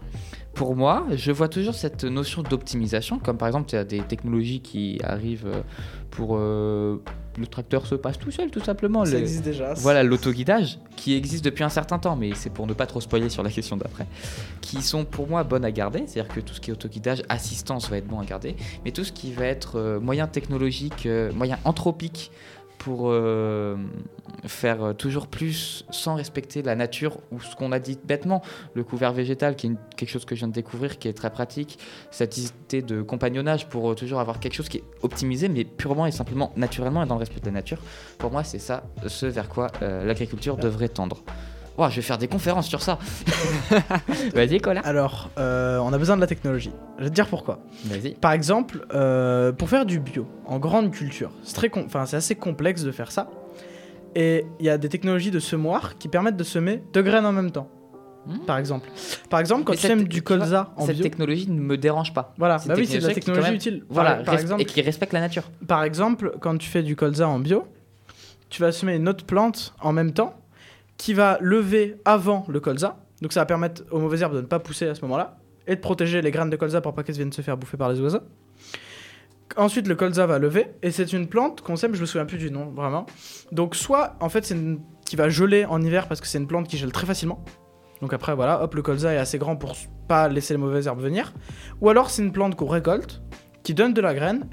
Pour moi, je vois toujours cette notion d'optimisation, comme par exemple, il y a des technologies qui arrivent pour... le tracteur se passe tout seul, tout simplement. Ça existe déjà. Voilà, l'autoguidage, qui existe depuis un certain temps, mais c'est pour ne pas trop spoiler sur la question d'après, qui sont pour moi bonnes à garder, c'est-à-dire que tout ce qui est autoguidage, assistance va être bon à garder, mais tout ce qui va être moyen technologique, moyen anthropique, pour faire toujours plus sans respecter la nature ou ce qu'on a dit bêtement, le couvert végétal qui est quelque chose que je viens de découvrir qui est très pratique, cette idée de compagnonnage pour toujours avoir quelque chose qui est optimisé mais purement et simplement naturellement et dans le respect de la nature. Pour moi c'est ça ce vers quoi l'agriculture devrait tendre. Wow, je vais faire des conférences sur ça. Vas-y, Colin. Alors, on a besoin de la technologie. Je vais te dire pourquoi. Vas-y. Par exemple, pour faire du bio en grande culture, c'est assez complexe de faire ça. Et il y a des technologies de semoir qui permettent de semer 2 graines en même temps. Par exemple, quand tu sèmes du colza en bio... Cette technologie ne me dérange pas. Voilà, c'est de la technologie utile. Voilà, et qui respecte la nature. Par exemple, quand tu fais du colza en bio, tu vas semer une autre plante en même temps qui va lever avant le colza, donc ça va permettre aux mauvaises herbes de ne pas pousser à ce moment-là, et de protéger les graines de colza pour pas qu'elles viennent se faire bouffer par les oiseaux. Ensuite, le colza va lever, et c'est une plante qu'on sème, je me souviens plus du nom, vraiment. Donc soit, en fait, c'est une qui va geler en hiver, parce que c'est une plante qui gèle très facilement. Donc après, voilà, hop, le colza est assez grand pour pas laisser les mauvaises herbes venir. Ou alors, c'est une plante qu'on récolte, qui donne de la graine,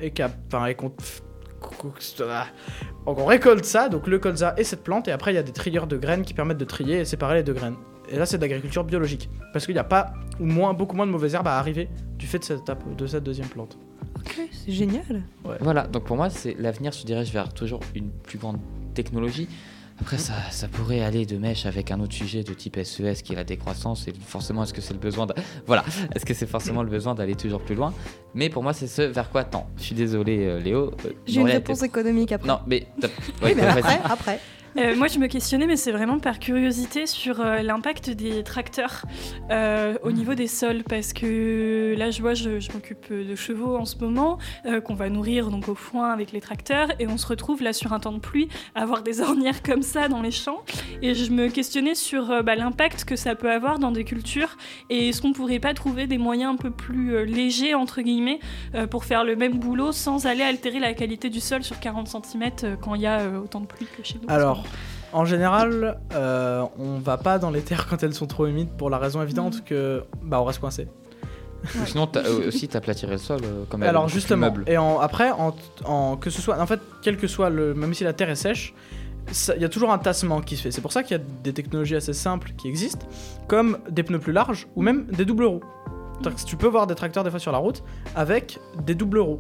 Donc on récolte ça, donc le colza et cette plante, et après il y a des trieurs de graines qui permettent de trier et séparer les 2 graines. Et là c'est de l'agriculture biologique, parce qu'il n'y a pas beaucoup moins de mauvaises herbes à arriver du fait de cette étape, de cette deuxième plante. Ok, c'est génial. Ouais. Voilà, donc pour moi c'est l'avenir se dirige vers toujours une plus grande technologie. Après ça pourrait aller de mèche avec un autre sujet de type SES qui est la décroissance et forcément est-ce que c'est forcément le besoin d'aller toujours plus loin, mais pour moi c'est ce vers quoi tend. Je suis désolé Léo. J'ai une réponse économique après. Non mais après. Moi je me questionnais, mais c'est vraiment par curiosité sur l'impact des tracteurs au niveau des sols, parce que là je vois je m'occupe de chevaux en ce moment qu'on va nourrir donc au foin avec les tracteurs, et on se retrouve là sur un temps de pluie à avoir des ornières comme ça dans les champs, et je me questionnais sur l'impact que ça peut avoir dans des cultures, et est-ce qu'on pourrait pas trouver des moyens un peu plus légers entre guillemets pour faire le même boulot sans aller altérer la qualité du sol sur 40 cm quand il y a autant de pluie que chez nous. Alors, en général, on va pas dans les terres quand elles sont trop humides pour la raison évidente que on reste coincé. Ouais. Sinon, aussi t'aplatirais le sol comme elle. Alors justement, et quel que soit même si la terre est sèche, il y a toujours un tassement qui se fait. C'est pour ça qu'il y a des technologies assez simples qui existent, comme des pneus plus larges ou même des doubles roues. Que tu peux voir des tracteurs des fois sur la route avec des doubles roues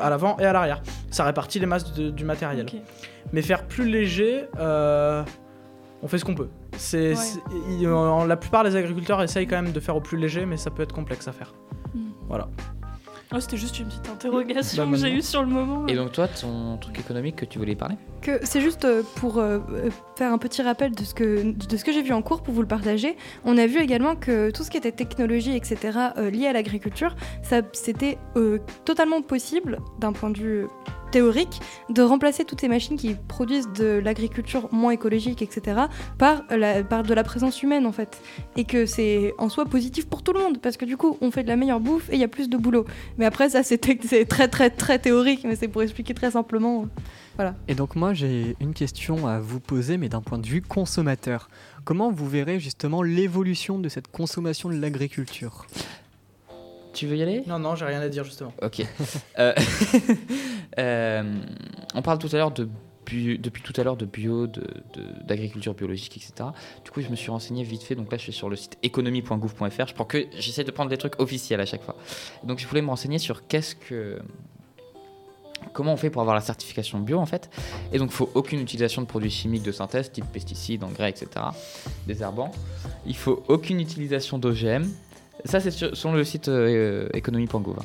à l'avant et à l'arrière. Ça répartit les masses du matériel. Okay. Mais faire plus léger, on fait ce qu'on peut. La plupart des agriculteurs essayent quand même de faire au plus léger, mais ça peut être complexe à faire. Voilà. Oh, c'était juste une petite interrogation que j'ai eue sur le moment. Et donc toi, ton truc économique que tu voulais parler ? C'est juste pour faire un petit rappel de ce que j'ai vu en cours pour vous le partager. On a vu également que tout ce qui était technologie, etc., lié à l'agriculture, c'était totalement possible d'un point de vue théorique de remplacer toutes ces machines qui produisent de l'agriculture moins écologique, etc., par de la présence humaine en fait, et que c'est en soi positif pour tout le monde, parce que du coup on fait de la meilleure bouffe et il y a plus de boulot. Mais après ça c'est très très très théorique, mais c'est pour expliquer très simplement. Voilà. Et donc moi j'ai une question à vous poser, mais d'un point de vue consommateur. Comment vous verrez justement l'évolution de cette consommation de l'agriculture ? Tu veux y aller ? Non, j'ai rien à dire justement. Ok. On parle tout à l'heure depuis tout à l'heure de bio, d'agriculture biologique, etc. Du coup, je me suis renseigné vite fait. Donc là, je suis sur le site économie.gouv.fr. J'essaie de prendre des trucs officiels à chaque fois. Donc, je voulais me renseigner sur comment on fait pour avoir la certification bio en fait. Et donc il ne faut aucune utilisation de produits chimiques de synthèse, type pesticides, engrais, etc., désherbants. Il ne faut aucune utilisation d'OGM. Ça, c'est sur le site économie.gouv.fr.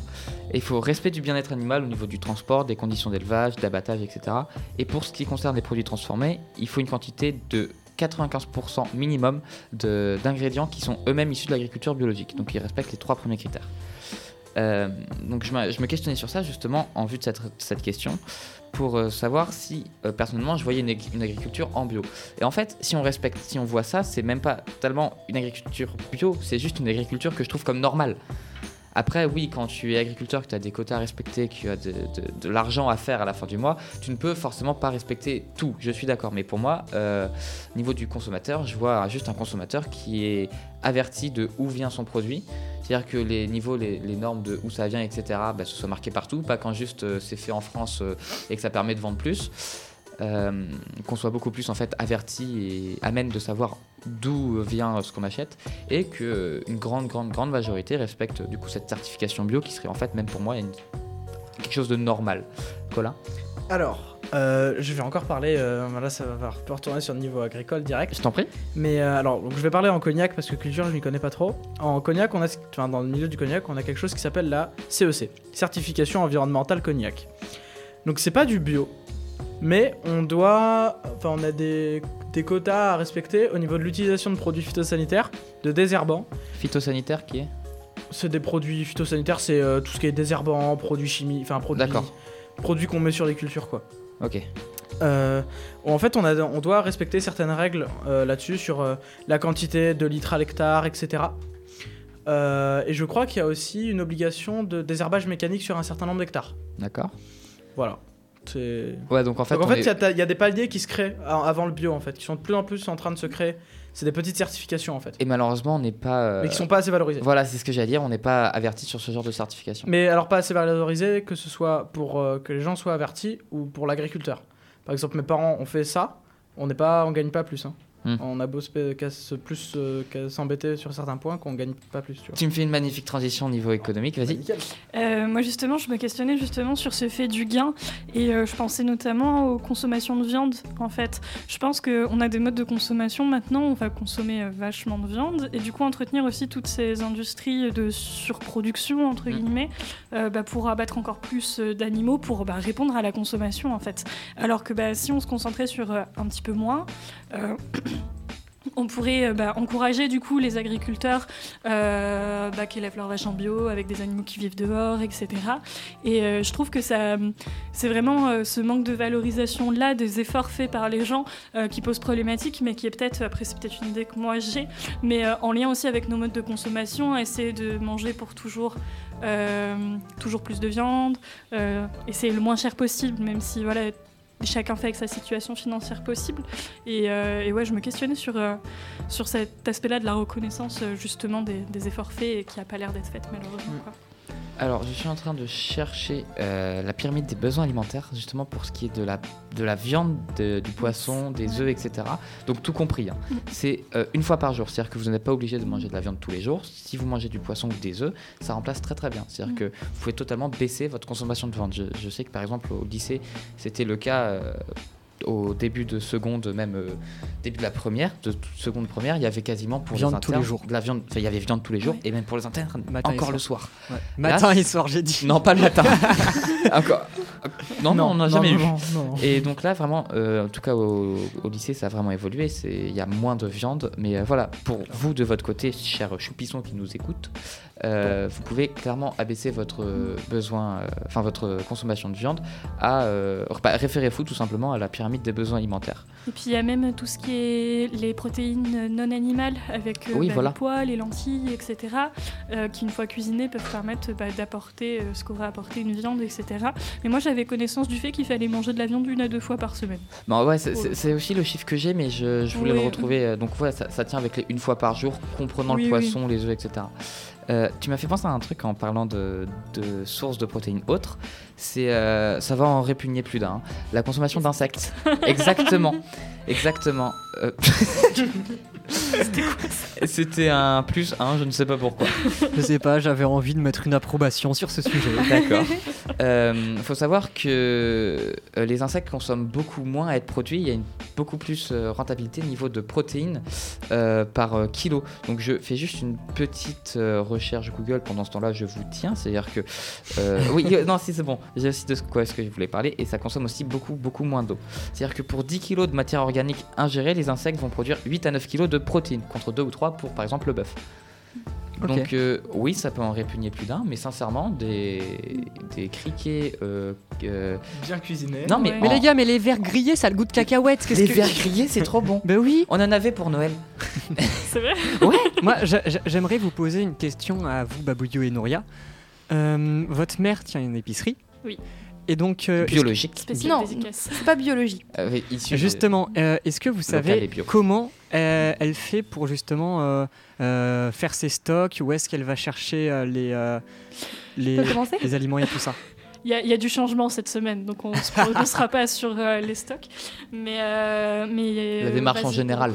Il faut respect du bien-être animal au niveau du transport, des conditions d'élevage, d'abattage, etc. Et pour ce qui concerne les produits transformés, il faut une quantité de 95% minimum d'ingrédients qui sont eux-mêmes issus de l'agriculture biologique. Donc, ils respectent les trois premiers critères. Donc, je me questionnais sur ça, justement, en vue de cette question, pour savoir si, personnellement, je voyais une agriculture en bio. Et en fait, si on voit ça, c'est même pas tellement une agriculture bio, c'est juste une agriculture que je trouve comme normale. Après, oui, quand tu es agriculteur, que tu as des quotas à respecter, que tu as de l'argent à faire à la fin du mois, tu ne peux forcément pas respecter tout, je suis d'accord. Mais pour moi, niveau du consommateur, je vois juste un consommateur qui est averti de où vient son produit. C'est-à-dire que les normes de où ça vient, etc., bah, ce soit marqué partout, pas quand juste c'est fait en France et que ça permet de vendre plus. Qu'on soit beaucoup plus en fait averti et amène de savoir d'où vient ce qu'on achète, et qu'une grande majorité respecte du coup cette certification bio qui serait en fait, même pour moi, quelque chose de normal. Colin ? Alors, je vais encore parler, là ça va retourner sur le niveau agricole direct. Je t'en prie. Mais alors, donc, je vais parler en cognac parce que culture je m'y connais pas trop. En cognac, dans le milieu du cognac, on a quelque chose qui s'appelle la CEC, Certification Environnementale Cognac. Donc c'est pas du bio. Mais on a des quotas à respecter au niveau de l'utilisation de produits phytosanitaires, de désherbants. Phytosanitaire qui est ? C'est des produits phytosanitaires, c'est tout ce qui est désherbants, produits chimiques, enfin produits qu'on met sur les cultures quoi. Ok. En fait, on doit respecter certaines règles là-dessus sur la quantité de litres à l'hectare, etc. Et je crois qu'il y a aussi une obligation de désherbage mécanique sur un certain nombre d'hectares. D'accord. Voilà. Ouais, donc en fait il y a des paliers qui se créent avant le bio en fait, qui sont de plus en plus en train de se créer. C'est des petites certifications en fait. Et malheureusement on n'est pas mais qui sont pas assez valorisées. Voilà, c'est ce que j'allais dire, on n'est pas averti sur ce genre de certification. Mais alors pas assez valorisé, que ce soit pour que les gens soient avertis ou pour l'agriculteur. Par exemple mes parents ont fait ça, on gagne pas plus hein. On a beau s'embêter sur certains points qu'on gagne pas plus. Tu me fais une magnifique transition au niveau économique, vas-y. Moi justement, je me questionnais justement sur ce fait du gain et je pensais notamment aux consommations de viande en fait. Je pense qu'on a des modes de consommation maintenant, on va consommer vachement de viande et du coup entretenir aussi toutes ces industries de surproduction entre guillemets pour abattre encore plus d'animaux pour répondre à la consommation en fait. Alors que si on se concentrait sur un petit peu moins... on pourrait encourager du coup les agriculteurs qui élèvent leurs vaches en bio avec des animaux qui vivent dehors, etc. Et je trouve que ça, c'est vraiment ce manque de valorisation là des efforts faits par les gens qui pose problématique, mais qui est peut-être, après c'est peut-être une idée que moi j'ai, mais en lien aussi avec nos modes de consommation, essayer de manger pour toujours plus de viande, essayer le moins cher possible, même si voilà. Chacun fait avec sa situation financière possible et ouais je me questionnais sur cet aspect-là de la reconnaissance justement des efforts faits et qui n'a pas l'air d'être faite malheureusement quoi. Alors je suis en train de chercher la pyramide des besoins alimentaires justement pour ce qui est de la viande, du poisson, des œufs, etc. Donc tout compris, hein. C'est une fois par jour, c'est-à-dire que vous n'êtes pas obligé de manger de la viande tous les jours. Si vous mangez du poisson ou des œufs, ça remplace très très bien. C'est-à-dire que vous pouvez totalement baisser votre consommation de viande. Je sais que par exemple au lycée c'était le cas... au début de seconde, même début de la première, il y avait quasiment pour viande les internes, tous les jours. De la viande, il y avait viande tous les jours, ouais. Et même pour les internes, encore le soir. Ouais. Matin et soir, j'ai dit. Non, pas le matin. Non, on n'a jamais eu. Et donc là, vraiment, en tout cas au lycée, ça a vraiment évolué. Il y a moins de viande, mais voilà, pour vous de votre côté, chers choupisson qui nous écoutent, vous pouvez clairement abaisser votre besoin, votre consommation de viande à référez-vous tout simplement à la pyramide des besoins alimentaires. Et puis il y a même tout ce qui est les protéines non animales avec les pois, les lentilles, etc. Qui une fois cuisinées peuvent permettre d'apporter ce qu'aura apporté une viande, etc. Mais moi j'avais connaissance du fait qu'il fallait manger de la viande 1 à 2 fois par semaine. Bon ouais, c'est aussi le chiffre que j'ai, mais je voulais le retrouver. Donc voilà, ça tient avec les 1 fois par jour, comprenant le poisson, les œufs, etc. Tu m'as fait penser à un truc en parlant de sources de protéines autres. C'est ça va en répugner plus d'un. Hein. La consommation d'insectes. Exactement. C'était quoi ça ? C'était un +1, je ne sais pas pourquoi. Je sais pas, j'avais envie de mettre une approbation sur ce sujet. D'accord. Faut savoir que les insectes consomment beaucoup moins à être produits. Il y a une beaucoup plus rentabilité au niveau de protéines par kilo. Donc je fais juste une petite recherche Google pendant ce temps-là, je vous tiens. C'est-à-dire que... oui, non, si c'est bon. J'ai aussi de quoi est-ce que je voulais parler. Et ça consomme aussi beaucoup moins d'eau. C'est-à-dire que pour 10 kg de matière organique ingérée, les insectes vont produire 8 à 9 kg de protéines, contre 2 ou 3 pour, par exemple, le bœuf. Okay. Donc oui, ça peut en répugner plus d'un, mais sincèrement, des criquets... bien cuisinés. Non, mais, ouais. Mais les gars, mais les vers grillés, ça a le goût de cacahuètes. Les vers grillés, c'est trop bon. Ben oui. On en avait pour Noël. C'est vrai. Ouais. Moi, j'aimerais vous poser une question à vous, Babouillou et Nouria. Votre mère tient une épicerie. Oui. Et donc, biologique. Non, c'est pas biologique. Justement, est-ce que vous savez comment elle fait pour justement faire ses stocks? Où est-ce qu'elle va chercher les aliments et tout ça? Il y a du changement cette semaine, donc on ne sera pas sur les stocks. Mais la démarche en général.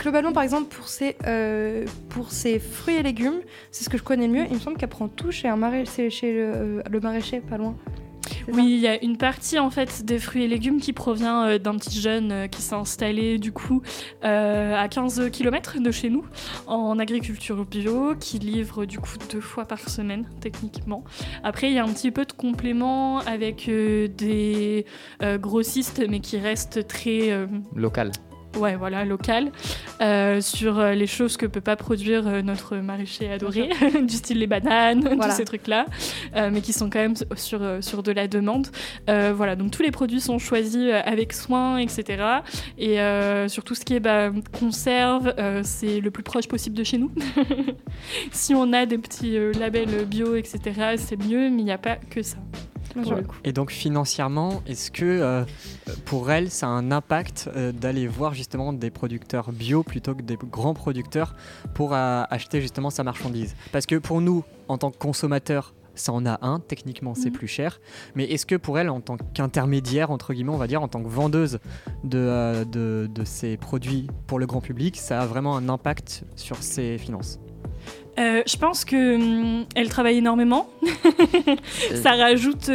Globalement, par exemple, pour ses fruits et légumes, c'est ce que je connais le mieux. Il me semble qu'elle prend tout chez le maraîcher, pas loin. Oui, il y a une partie en fait des fruits et légumes qui provient d'un petit jeune qui s'est installé du coup à 15 km de chez nous en agriculture bio, qui livre du coup 2 fois par semaine techniquement. Après, il y a un petit peu de complément avec des grossistes, mais qui restent très local. Ouais, voilà, local, sur les choses que peut pas produire notre maraîcher adoré, du style les bananes, voilà. Tous ces trucs-là, mais qui sont quand même sur de la demande. Voilà, donc tous les produits sont choisis avec soin, etc. Et sur tout ce qui est conserve, c'est le plus proche possible de chez nous. Si on a des petits labels bio, etc., c'est mieux, mais il n'y a pas que ça. Ouais. Et donc financièrement, est-ce que pour elle, ça a un impact d'aller voir justement des producteurs bio plutôt que des grands producteurs pour acheter justement sa marchandise? Parce que pour nous, en tant que consommateurs, ça en a un, techniquement c'est plus cher, mais est-ce que pour elle, en tant qu'intermédiaire, entre guillemets, on va dire, en tant que vendeuse de ces produits pour le grand public, ça a vraiment un impact sur ses finances? Je pense que elle travaille énormément. Ça rajoute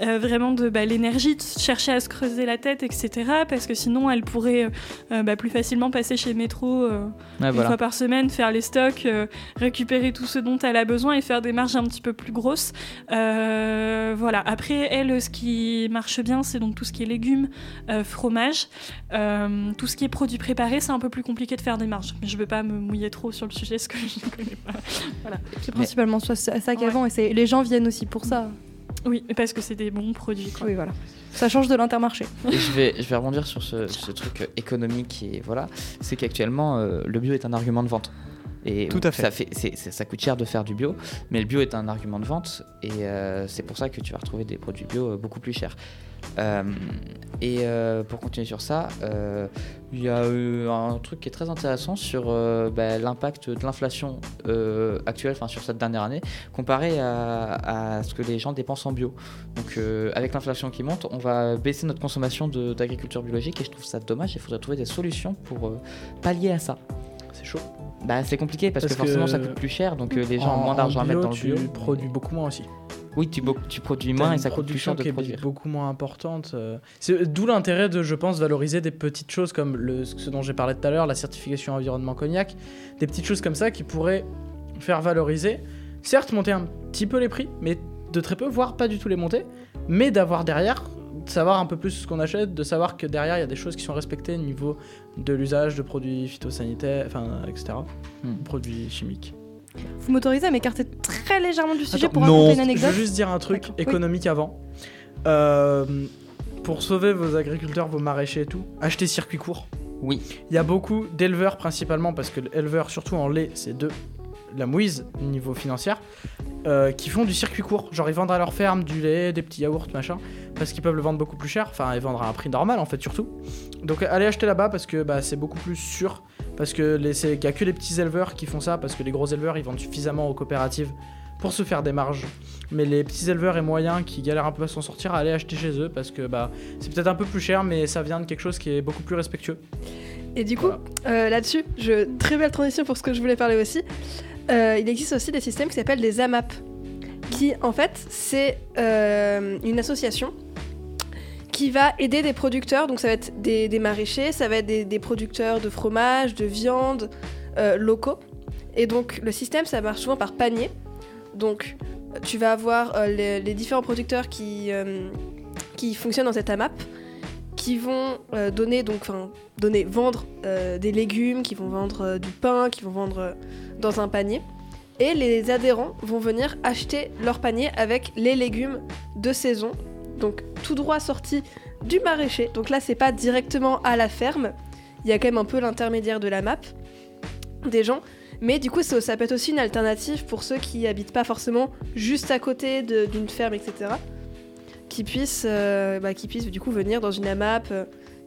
vraiment de l'énergie, de chercher à se creuser la tête, etc. Parce que sinon, elle pourrait plus facilement passer chez Métro une fois par semaine, faire les stocks, récupérer tout ce dont elle a besoin et faire des marges un petit peu plus grosses. Voilà. Après, elle, ce qui marche bien, c'est donc tout ce qui est légumes, fromage, tout ce qui est produits préparés. C'est un peu plus compliqué de faire des marges. Mais je ne veux pas me mouiller trop sur le sujet, ce que je ne connais pas. Voilà. C'est principalement ça qu'avant, ouais. Et les gens viennent aussi pour ça. Oui, parce que c'est des bons produits, quoi. Oui, voilà. Ça change de l'Intermarché. Je vais rebondir sur ce truc économique et voilà, c'est qu'actuellement le bio est un argument de vente. Et tout à fait. Ça coûte cher de faire du bio, mais le bio est un argument de vente et c'est pour ça que tu vas retrouver des produits bio beaucoup plus chers. Pour continuer sur ça, il y a un truc qui est très intéressant sur l'impact de l'inflation actuelle, enfin sur cette dernière année, comparé à ce que les gens dépensent en bio. Donc avec l'inflation qui monte, on va baisser notre consommation d'agriculture biologique et je trouve ça dommage. Il faudrait trouver des solutions pour pallier à ça. C'est chaud. C'est compliqué parce que forcément ça coûte plus cher, donc les gens ont moins d'argent à mettre dans le bio. Tu produis beaucoup moins aussi. Oui, tu produis moins et ça coûte plus cher de produire. C'est beaucoup moins importante. D'où l'intérêt de, je pense, valoriser des petites choses comme ce dont j'ai parlé tout à l'heure, la certification environnement cognac, des petites choses comme ça qui pourraient faire valoriser, certes monter un petit peu les prix, mais de très peu, voire pas du tout les monter, mais d'avoir derrière, de savoir un peu plus ce qu'on achète, de savoir que derrière il y a des choses qui sont respectées au niveau de l'usage de produits phytosanitaires, enfin, etc., produits chimiques. Vous m'autorisez à m'écarter très légèrement du sujet pour raconter une anecdote. Je veux juste dire un truc économique avant. Pour sauver vos agriculteurs, vos maraîchers et tout, achetez circuit court. Oui. Il y a beaucoup d'éleveurs principalement, parce que l'éleveur, surtout en lait, c'est de la mouise niveau financier, qui font du circuit court. Genre ils vendent à leur ferme du lait, des petits yaourts, machin, parce qu'ils peuvent le vendre beaucoup plus cher. Enfin, ils vendent à un prix normal en fait surtout. Donc allez acheter là-bas parce que c'est beaucoup plus sûr. Parce que il n'y a que les petits éleveurs qui font ça, parce que les gros éleveurs ils vendent suffisamment aux coopératives pour se faire des marges. Mais les petits éleveurs et moyens qui galèrent un peu à s'en sortir, allez acheter chez eux parce que c'est peut-être un peu plus cher, mais ça vient de quelque chose qui est beaucoup plus respectueux. Et du coup, là-dessus, très belle transition pour ce que je voulais parler aussi. Il existe aussi des systèmes qui s'appellent des AMAP, qui en fait c'est une association qui va aider des producteurs, donc ça va être des maraîchers, ça va être des producteurs de fromage, de viande locaux. Et donc le système, ça marche souvent par panier. Donc tu vas avoir les différents producteurs qui fonctionnent dans cette AMAP, qui vont vendre des légumes, qui vont vendre du pain, qui vont vendre dans un panier. Et les adhérents vont venir acheter leur panier avec les légumes de saison, donc tout droit sortis du maraîcher. Donc là, c'est pas directement à la ferme, il y a quand même un peu l'intermédiaire de la map des gens. Mais du coup, ça peut être aussi une alternative pour ceux qui habitent pas forcément juste à côté d'une ferme, etc., qui puissent du coup venir dans une AMAP,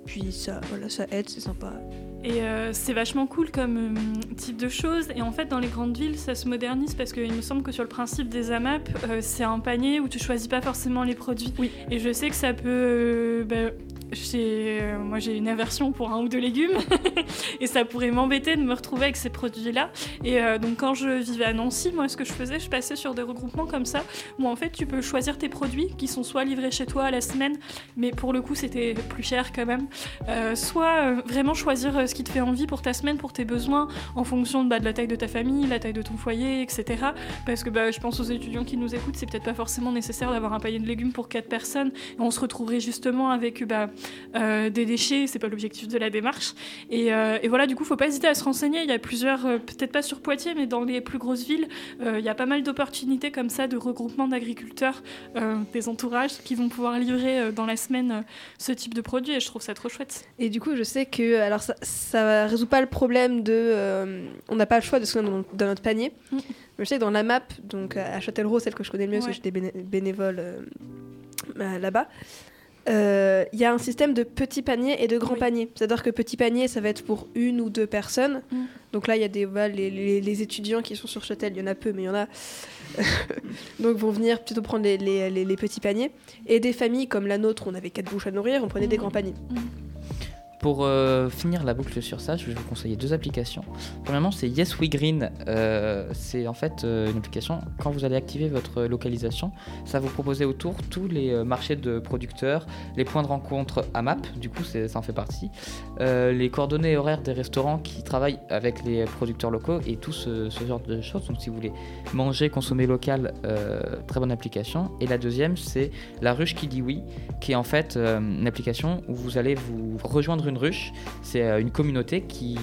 puis ça aide, c'est sympa. Et c'est vachement cool comme type de chose. Et en fait, dans les grandes villes, ça se modernise parce qu'il me semble que sur le principe des AMAP, c'est un panier où tu choisis pas forcément les produits. Oui. Et je sais que ça peut... moi, j'ai une aversion pour un ou deux légumes et ça pourrait m'embêter de me retrouver avec ces produits-là. Et donc, quand je vivais à Nancy, moi, ce que je faisais, je passais sur des regroupements comme ça où en fait, tu peux choisir tes produits qui sont soit livrés chez toi à la semaine, mais pour le coup, c'était plus cher quand même, soit vraiment choisir ce qui te fait envie pour ta semaine, pour tes besoins, en fonction de la taille de ta famille, la taille de ton foyer, etc. Parce que je pense aux étudiants qui nous écoutent, c'est peut-être pas forcément nécessaire d'avoir un panier de légumes pour 4 personnes. Et on se retrouverait justement avec des déchets, c'est pas l'objectif de la démarche. Et voilà, du coup, faut pas hésiter à se renseigner. Il y a plusieurs, peut-être pas sur Poitiers, mais dans les plus grosses villes, il y a pas mal d'opportunités comme ça de regroupement d'agriculteurs, des entourages qui vont pouvoir livrer dans la semaine ce type de produit. Et je trouve ça trop chouette. Et du coup, je sais que alors ça résout pas le problème de, on n'a pas le choix de ce qu'on a dans notre panier. Mmh. Mais je sais que dans la map, donc à Châtellerault, celle que je connais le mieux, parce que j'étais bénévole là-bas. Il y a un système de petits paniers et de grands paniers. C'est-à-dire que petit panier, ça va être pour une ou deux personnes. Mmh. Donc là, il y a les étudiants qui sont sur Châtel, il y en a peu, mais il y en a. Donc vont venir plutôt prendre les petits paniers. Et des familles comme la nôtre, on avait 4 bouches à nourrir, on prenait des grands paniers. Mmh. Pour finir la boucle sur ça, je vais vous conseiller 2 applications. Premièrement, c'est Yes We Green. C'est en fait une application, quand vous allez activer votre localisation, ça vous propose autour tous les marchés de producteurs, les points de rencontre AMAP, du coup ça en fait partie, les coordonnées horaires des restaurants qui travaillent avec les producteurs locaux et tout ce genre de choses. Donc si vous voulez manger, consommer local, très bonne application. Et la deuxième, c'est La Ruche qui dit oui, qui est en fait une application où vous allez vous rejoindre une ruche, c'est une communauté qui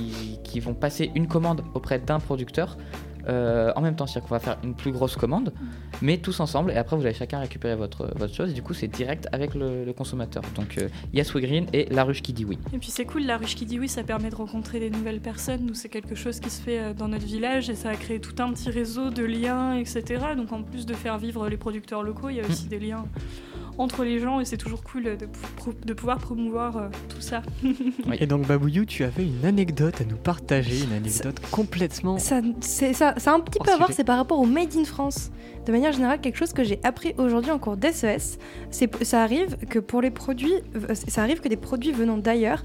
vont passer une commande auprès d'un producteur en même temps, c'est-à-dire qu'on va faire une plus grosse commande, mais tous ensemble, et après vous allez chacun récupérer votre chose, et du coup c'est direct avec le consommateur. Donc Yes We Green et La Ruche qui dit oui. Et puis c'est cool, La Ruche qui dit oui, ça permet de rencontrer des nouvelles personnes. Nous, c'est quelque chose qui se fait dans notre village, et ça a créé tout un petit réseau de liens, etc. Donc en plus de faire vivre les producteurs locaux, il y a aussi des liens entre les gens, et c'est toujours cool de pouvoir promouvoir tout ça. Oui. Et donc Babouillou, tu avais une anecdote à nous partager, une anecdote complètement... Ça a un petit peu à voir, c'est par rapport au Made in France. De manière générale, quelque chose que j'ai appris aujourd'hui en cours d'SES, ça arrive que des produits venant d'ailleurs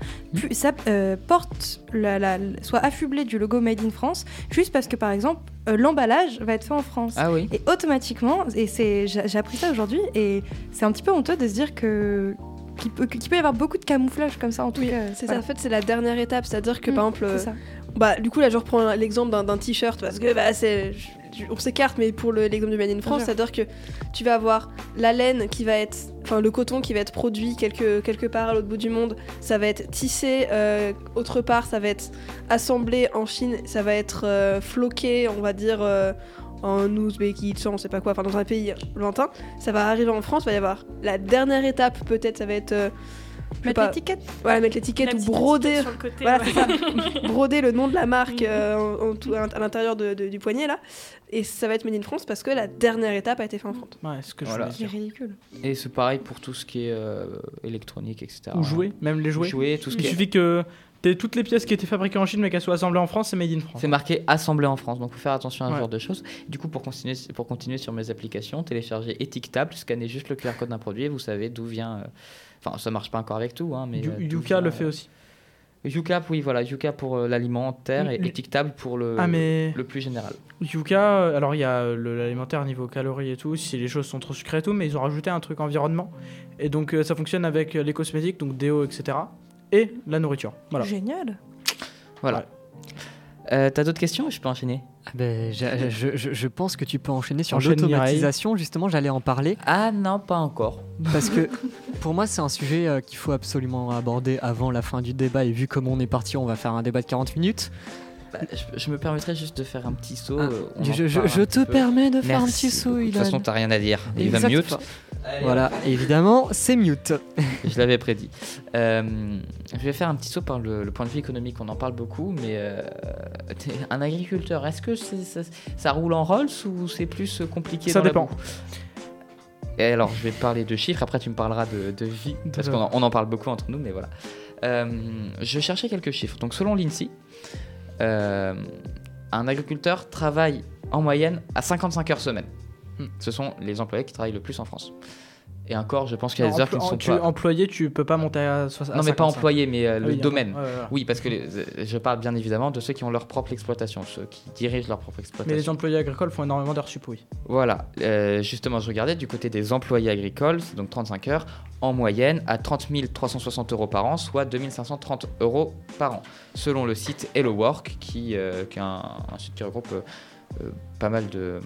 soient affublés du logo Made in France, juste parce que par exemple, l'emballage va être fait en France. Ah oui. Et automatiquement, j'ai appris ça aujourd'hui, et c'est un petit peu honteux de se dire qu'il peut y avoir beaucoup de camouflage comme ça en tout cas. C'est ça, en fait, c'est la dernière étape, c'est-à-dire que par exemple... du coup là je reprends l'exemple d'un t-shirt parce que on s'écarte, mais pour l'exemple du Made in France, c'est-à-dire que tu vas avoir la laine qui va être, enfin le coton qui va être produit quelque part à l'autre bout du monde, ça va être tissé autre part, ça va être assemblé en Chine, ça va être floqué, on va dire en Ouzbékistan, on sait pas quoi, enfin dans un pays lointain, ça va arriver en France, va y avoir la dernière étape, peut-être ça va être mettre l'étiquette, ou broder, broder le nom de la marque à l'intérieur du poignet là, et ça va être Made in France parce que la dernière étape a été faite en France. Ouais, c'est ridicule. Et c'est pareil pour tout ce qui est électronique, etc. Ou jouets, même les jouets. Il suffit que toutes les pièces qui étaient fabriquées en Chine mais qu'elles soient assemblées en France, c'est Made in France. C'est marqué assemblé en France, donc faut faire attention à ce genre de choses. Du coup, pour continuer sur mes applications, téléchargez Ethic Tab, scannez juste le QR code d'un produit et vous savez d'où vient. Enfin, ça marche pas encore avec tout, hein, mais... Yuka le fait aussi. Yuka, oui, voilà, Yuka pour l'alimentaire et Ethic Tab pour le plus général. Yuka, alors il y a l'alimentaire niveau calories et tout, si les choses sont trop sucrées et tout, mais ils ont rajouté un truc environnement. Et donc ça fonctionne avec les cosmétiques, donc déo, etc. et la nourriture. Voilà. Génial. Voilà. Ouais. T'as d'autres questions? Je peux enchaîner. Je pense que tu peux enchaîner sur l'automatisation, justement, j'allais en parler. Ah non, pas encore. Parce que pour moi, c'est un sujet qu'il faut absolument aborder avant la fin du débat. Et vu comment on est parti, on va faire un débat de 40 minutes. Je me permettrais juste de faire un petit saut. Je te permets de faire un petit saut. De toute façon, t'as rien à dire. Il va mute. Voilà, évidemment, c'est mute. Je l'avais prédit. Je vais faire un petit saut par le point de vue économique. On en parle beaucoup, mais un agriculteur, est-ce que ça roule en Rolls ou c'est plus compliqué? Ça dépend. Et alors, je vais parler de chiffres. Après, tu me parleras de vie, parce qu'on en parle beaucoup entre nous, mais voilà. Je cherchais quelques chiffres. Donc, selon l'INSEE, un agriculteur travaille en moyenne à 55 heures semaine. Ce sont les employés qui travaillent le plus en France. Et encore, je pense qu'il y a des heures qui ne sont pas... Employé, tu ne peux pas monter à 65. Non, mais pas employé, mais le domaine. Oui, parce que je parle bien évidemment de ceux qui ont leur propre exploitation, ceux qui dirigent leur propre exploitation. Mais les employés agricoles font énormément d'heures sup, oui. Voilà. Justement, je regardais du côté des employés agricoles, donc 35 heures, en moyenne à 30 360 euros par an, soit 2530 euros par an, selon le site Hello Work, qui est un site qui regroupe pas mal de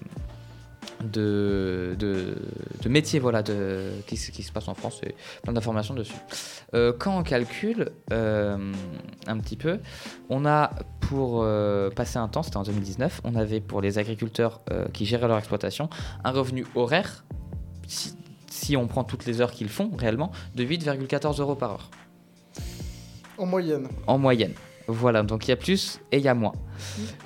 métiers, voilà, qui se passe en France, et plein d'informations dessus. Quand on calcule un petit peu, on a pour passer un temps, c'était en 2019, on avait pour les agriculteurs qui géraient leur exploitation un revenu horaire, si on prend toutes les heures qu'ils font réellement, de 8,14 euros par heure. En moyenne. En moyenne. Voilà, donc il y a plus et il y a moins.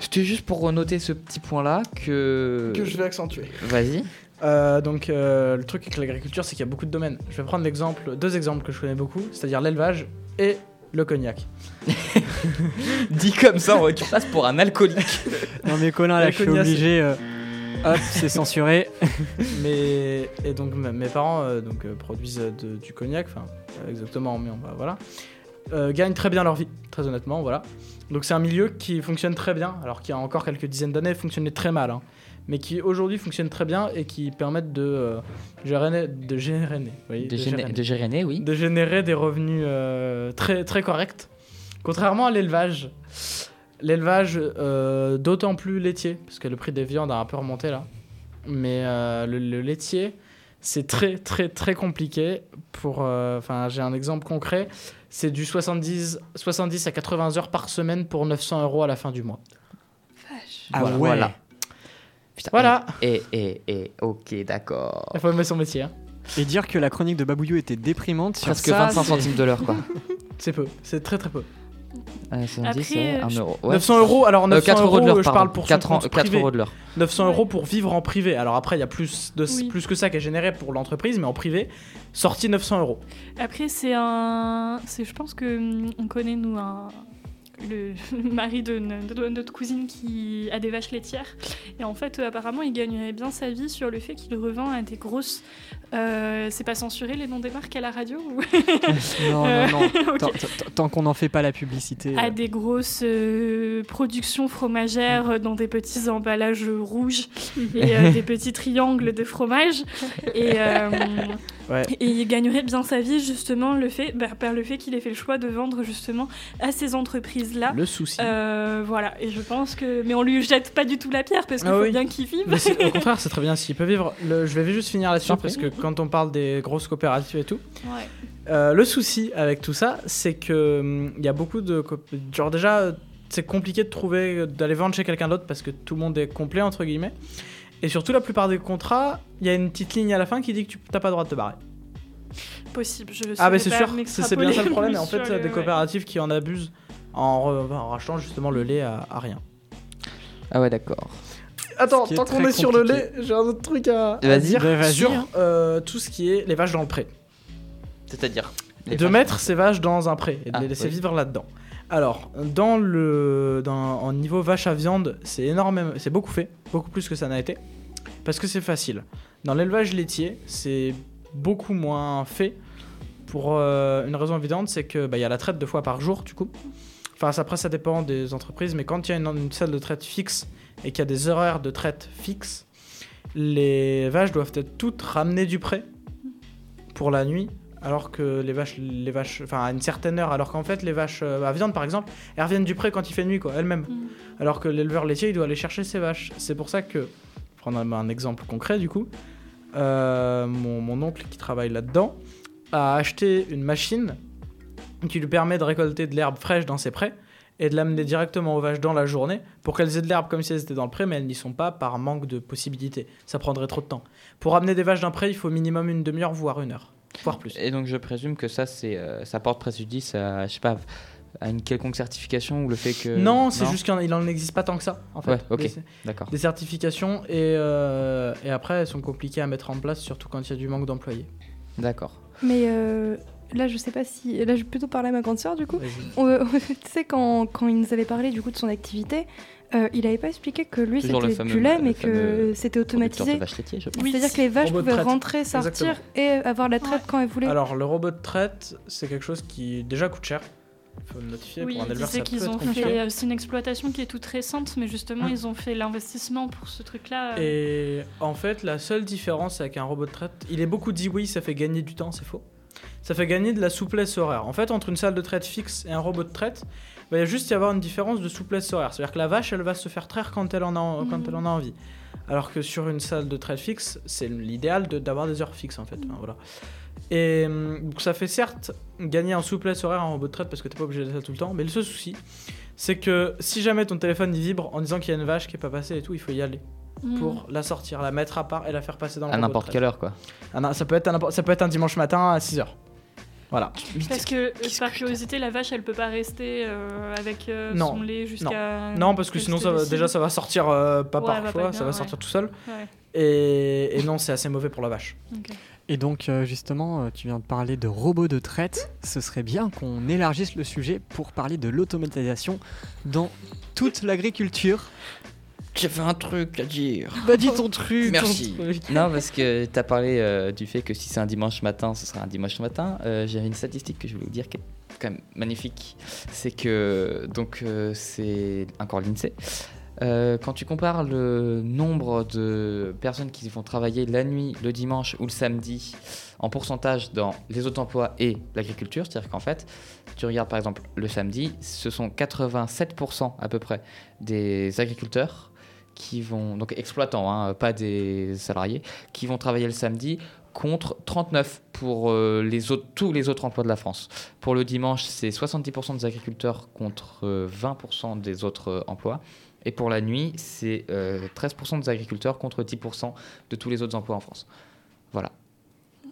C'était juste pour noter ce petit point-là que je vais accentuer. Vas-y. Donc le truc avec l'agriculture, c'est qu'il y a beaucoup de domaines. Je vais prendre deux exemples que je connais beaucoup, c'est-à-dire l'élevage et le cognac. Dit comme ça, tu passes pour un alcoolique. Non mais Colin, là, je suis obligé... Hop, c'est censuré. Et donc mes parents produisent du cognac, enfin exactement, mais voilà. Gagnent très bien leur vie, très honnêtement, voilà. Donc c'est un milieu qui fonctionne très bien, alors qu'il y a encore quelques dizaines d'années fonctionnait très mal, hein, mais qui aujourd'hui fonctionne très bien et qui permettent de générer des revenus très très corrects, contrairement à l'élevage. L'élevage d'autant plus laitier, parce que le prix des viandes a un peu remonté là, mais le laitier, c'est très très très compliqué pour. Enfin, j'ai un exemple concret. C'est du 70 à 80 heures par semaine pour 900 euros à la fin du mois. Vache. Ah voilà, ouais. Voilà. Putain, voilà. Et ok, d'accord. Il faut aimer son métier. Hein. Et dire que la chronique de Babouillou était déprimante sur presque 25 centimes de l'heure, quoi. C'est peu, c'est très très peu. 70, après, 1 euro. Ouais. 900 euros, alors 900 euros, je parle pour 4 euros de l'heure. 900 euros pour vivre en privé. Alors après, il y a plus que ça qui est généré pour l'entreprise, mais en privé, sorti 900 euros. Après, je pense qu'on connaît, nous, le mari de notre cousine qui a des vaches laitières. Et en fait, apparemment, il gagnerait bien sa vie sur le fait qu'il revend à des grosses... c'est pas censuré les noms des marques à la radio ou... Non. Okay. Tant qu'on n'en fait pas la publicité. À des grosses productions fromagères dans des petits emballages rouges et des petits triangles de fromage. Et il gagnerait bien sa vie justement par le fait qu'il ait fait le choix de vendre justement à ces entreprises-là. Le souci. Voilà, et je pense que... Mais on lui jette pas du tout la pierre parce qu'il faut bien qu'il vive. Mais au contraire, c'est très bien s'il peut vivre. Je vais juste finir là-dessus parce que quand on parle des grosses coopératives et tout, le souci avec tout ça, c'est que y a beaucoup de genre déjà c'est compliqué d'aller vendre chez quelqu'un d'autre parce que tout le monde est complet entre guillemets, et surtout la plupart des contrats, il y a une petite ligne à la fin qui dit que tu n'as pas le droit de te barrer. Possible, je le sais. Ah mais c'est sûr, c'est bien ça le problème. Et en fait, des coopératives qui en abusent en rachetant justement le lait à rien. Ah ouais, d'accord. Attends, tant qu'on est sur le lait, j'ai un autre truc à dire sur tout ce qui est les vaches dans le pré. C'est-à-dire de mettre ces vaches dans un pré et de les laisser vivre là-dedans. Alors, en niveau vache à viande, c'est énorme, c'est beaucoup fait, beaucoup plus que ça n'a été, parce que c'est facile. Dans l'élevage laitier, c'est beaucoup moins fait pour une raison évidente, c'est qu'il y a la traite 2 fois par jour, du coup. Enfin, après, ça dépend des entreprises, mais quand il y a une salle de traite fixe et qu'il y a des horaires de traite fixes, les vaches doivent être toutes ramenées du pré pour la nuit, alors que les vaches enfin à une certaine heure, alors qu'en fait les vaches à viande par exemple, elles reviennent du pré quand il fait nuit quoi, elles-mêmes. Alors que l'éleveur laitier il doit aller chercher ses vaches. C'est pour ça que, prendre un exemple concret du coup, mon oncle qui travaille là-dedans a acheté une machine qui lui permet de récolter de l'herbe fraîche dans ses prés et de l'amener directement aux vaches dans la journée pour qu'elles aient de l'herbe comme si elles étaient dans le pré, mais elles n'y sont pas par manque de possibilités. Ça prendrait trop de temps. Pour amener des vaches d'un pré, il faut au minimum une demi-heure, voire une heure, voire plus. Et donc je présume que ça, c'est, ça porte préjudice à, je sais pas, à une quelconque certification ou le fait que... Non, c'est juste qu'il n'en existe pas tant que ça, en fait. Ouais, ok, d'accord. Des certifications et après, elles sont compliquées à mettre en place, surtout quand il y a du manque d'employés. D'accord. Mais... Là, je sais pas si... Là, je vais plutôt parler à ma grande sœur, du coup. Tu sais, quand il nous avait parlé, du coup, de son activité, il avait pas expliqué que lui, toujours c'était du lait, mais que c'était automatisé. Laitier, oui. C'est-à-dire que les vaches pouvaient rentrer, sortir et avoir la traite quand elles voulaient. Alors, le robot de traite, c'est quelque chose qui, déjà, coûte cher. Il faut le notifier pour un éleveur, ça qu'ils peut ont être compliqué. Fait, c'est une exploitation qui est toute récente, mais justement, ils ont fait l'investissement pour ce truc-là. Et en fait, la seule différence avec un robot de traite... Il est beaucoup dit oui, ça fait gagner du temps, c'est faux. Ça fait gagner de la souplesse horaire. En fait, entre une salle de traite fixe et un robot de traite, il va juste y avoir une différence de souplesse horaire. C'est-à-dire que la vache, elle va se faire traire quand elle en a envie. Alors que sur une salle de traite fixe, c'est l'idéal d'avoir des heures fixes, en fait. Enfin, voilà. Et donc, ça fait certes gagner en souplesse horaire un robot de traite parce que t'es pas obligé de ça tout le temps. Mais le seul souci, c'est que si jamais ton téléphone il vibre en disant qu'il y a une vache qui est pas passée et tout, il faut y aller. Pour la sortir, la mettre à part et la faire passer dans le robot. À n'importe quelle heure, quoi. Ça peut être un dimanche matin à 6h. Voilà. Parce que, par curiosité, la vache, elle peut pas rester avec son lait jusqu'à... Non, parce que sinon, ça va sortir pas par fois, ça va sortir tout seul. Ouais. Et non, c'est assez mauvais pour la vache. Okay. Et donc, justement, tu viens de parler de robots de traite. Ce serait bien qu'on élargisse le sujet pour parler de l'automatisation dans toute l'agriculture. J'avais un truc à dire. Bah dis ton truc. Merci. Ton truc. Non, parce que t'as parlé du fait que si c'est un dimanche matin, ce sera un dimanche matin. J'avais une statistique que je voulais vous dire qui est quand même magnifique. C'est que, donc c'est encore l'INSEE. Quand tu compares le nombre de personnes qui vont travailler la nuit, le dimanche ou le samedi en pourcentage dans les autres emplois et l'agriculture, c'est-à-dire qu'en fait, tu regardes par exemple le samedi, ce sont 87% à peu près des agriculteurs qui vont, donc exploitants, pas des salariés, qui vont travailler le samedi contre 39 pour tous les autres emplois de la France. Pour le dimanche, c'est 70% des agriculteurs contre 20% des autres emplois. Et pour la nuit, c'est 13% des agriculteurs contre 10% de tous les autres emplois en France. Voilà.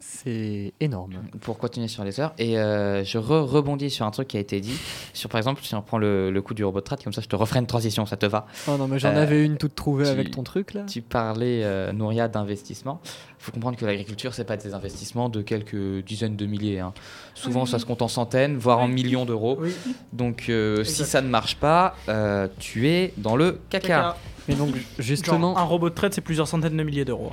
C'est énorme. Pour continuer sur les heures, et je rebondis sur un truc qui a été dit, sur par exemple, si on prend le coup du robot de traite, comme ça je te referai une transition, ça te va? Oh non, mais j'en avais une toute trouvée avec ton truc là. Tu parlais, Nouria, d'investissement. Il faut comprendre que l'agriculture, c'est pas des investissements de quelques dizaines de milliers. Souvent, ça se compte en centaines, voire en millions d'euros. Oui. Donc, si ça ne marche pas, tu es dans le caca. Mais donc, justement... Genre, un robot de traite, c'est plusieurs centaines de milliers d'euros.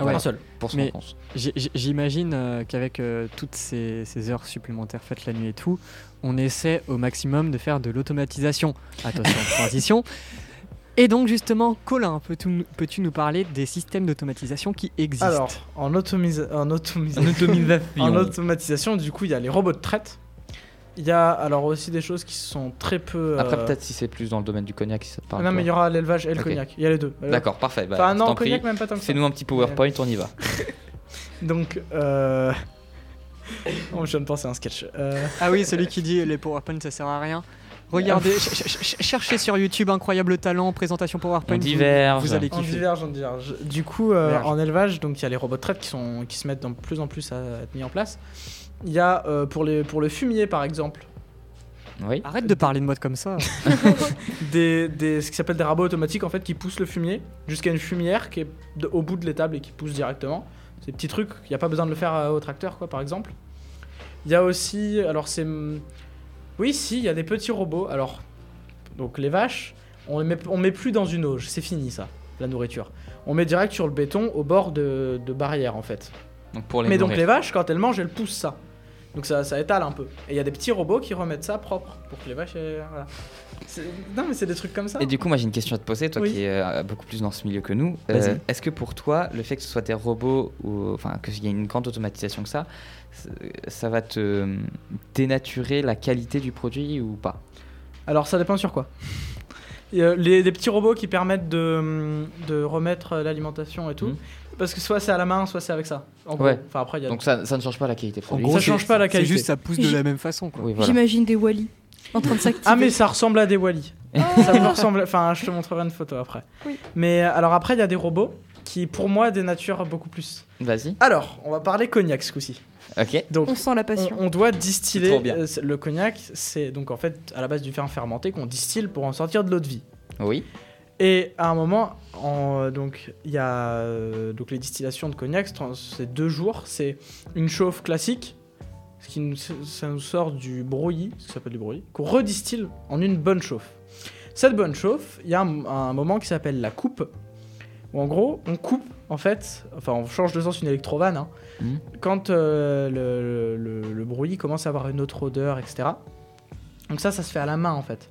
Ouais. Un seul, pour ce qu'on pense. J'imagine qu'avec toutes ces heures supplémentaires faites la nuit et tout, on essaie au maximum de faire de l'automatisation. Attention, transition. Et donc justement, Colin, peux-tu nous parler des systèmes d'automatisation qui existent? Alors, en automatisation, du coup, il y a les robots de traite. Il y a alors aussi des choses qui sont très peu... Après, peut-être si c'est plus dans le domaine du cognac, si ça te parle. Non, mais il y aura l'élevage et le cognac. Il y a les deux. D'accord, parfait. Bah, enfin, non, cognac, même pas tant que ça. Fais-nous un petit PowerPoint, on y va. Donc, je viens de penser à un sketch. Ah oui, celui qui dit les PowerPoint, ça sert à rien. Regardez, cherchez sur YouTube Incroyable Talent, présentation PowerPoint. Vous allez kiffer. On diverge. Du coup, en élevage, donc il y a les robots de traite qui se mettent de plus en plus à être mis en place. Il y a pour le fumier par exemple. Oui. Arrête de parler de mode comme ça. Ce qui s'appelle des rabots automatiques en fait qui poussent le fumier jusqu'à une fumière qui est au bout de l'étable et qui pousse directement. Ces petits trucs, il y a pas besoin de le faire au tracteur quoi par exemple. Il y a aussi il y a des petits robots. Alors donc les vaches, on met plus dans une auge, c'est fini ça, la nourriture. On met direct sur le béton au bord de barrières en fait. Donc pour les nourrir. Donc les vaches quand elles mangent, elles poussent ça. Donc ça étale un peu. Et il y a des petits robots qui remettent ça propre pour que les vaches... Voilà. Non mais c'est des trucs comme ça. Et du coup moi j'ai une question à te poser, toi oui. qui es beaucoup plus dans ce milieu que nous. Est-ce que pour toi le fait que ce soit des robots ou enfin qu'il y ait une grande automatisation que ça, ça va te dénaturer la qualité du produit ou pas? Alors ça dépend sur quoi. Les petits robots qui permettent de remettre l'alimentation et tout, parce que soit c'est à la main, soit c'est avec ça. En gros. Enfin, après, y a... Donc ça ne change pas la qualité. En gros, ça change pas la qualité. C'est juste ça pousse de la même façon. Quoi. Oui, voilà. J'imagine des Wall-E en train de s'activer. Ah mais ça ressemble à des Wall-E. Ça me ressemble. Enfin, je te montrerai une photo après. Oui. Mais alors après, il y a des robots qui, pour moi, dénaturent beaucoup plus. Vas-y. Alors, on va parler cognac ce coup-ci. Okay. Donc, on sent la passion. On doit distiller le cognac. C'est donc en fait à la base du vin fermenté qu'on distille pour en sortir de l'eau de vie. Oui. Et à un moment, il y a donc les distillations de cognac, c'est 2 jours. C'est une chauffe classique, ce qui ça nous sort du brouillis, ce qui s'appelle du brouillis, qu'on redistille en une bonne chauffe. Cette bonne chauffe, il y a un moment qui s'appelle la coupe. Où en gros, on coupe, en fait, enfin on change de sens une électrovanne, hein. Quand le brouillis commence à avoir une autre odeur, etc. Donc ça se fait à la main, en fait.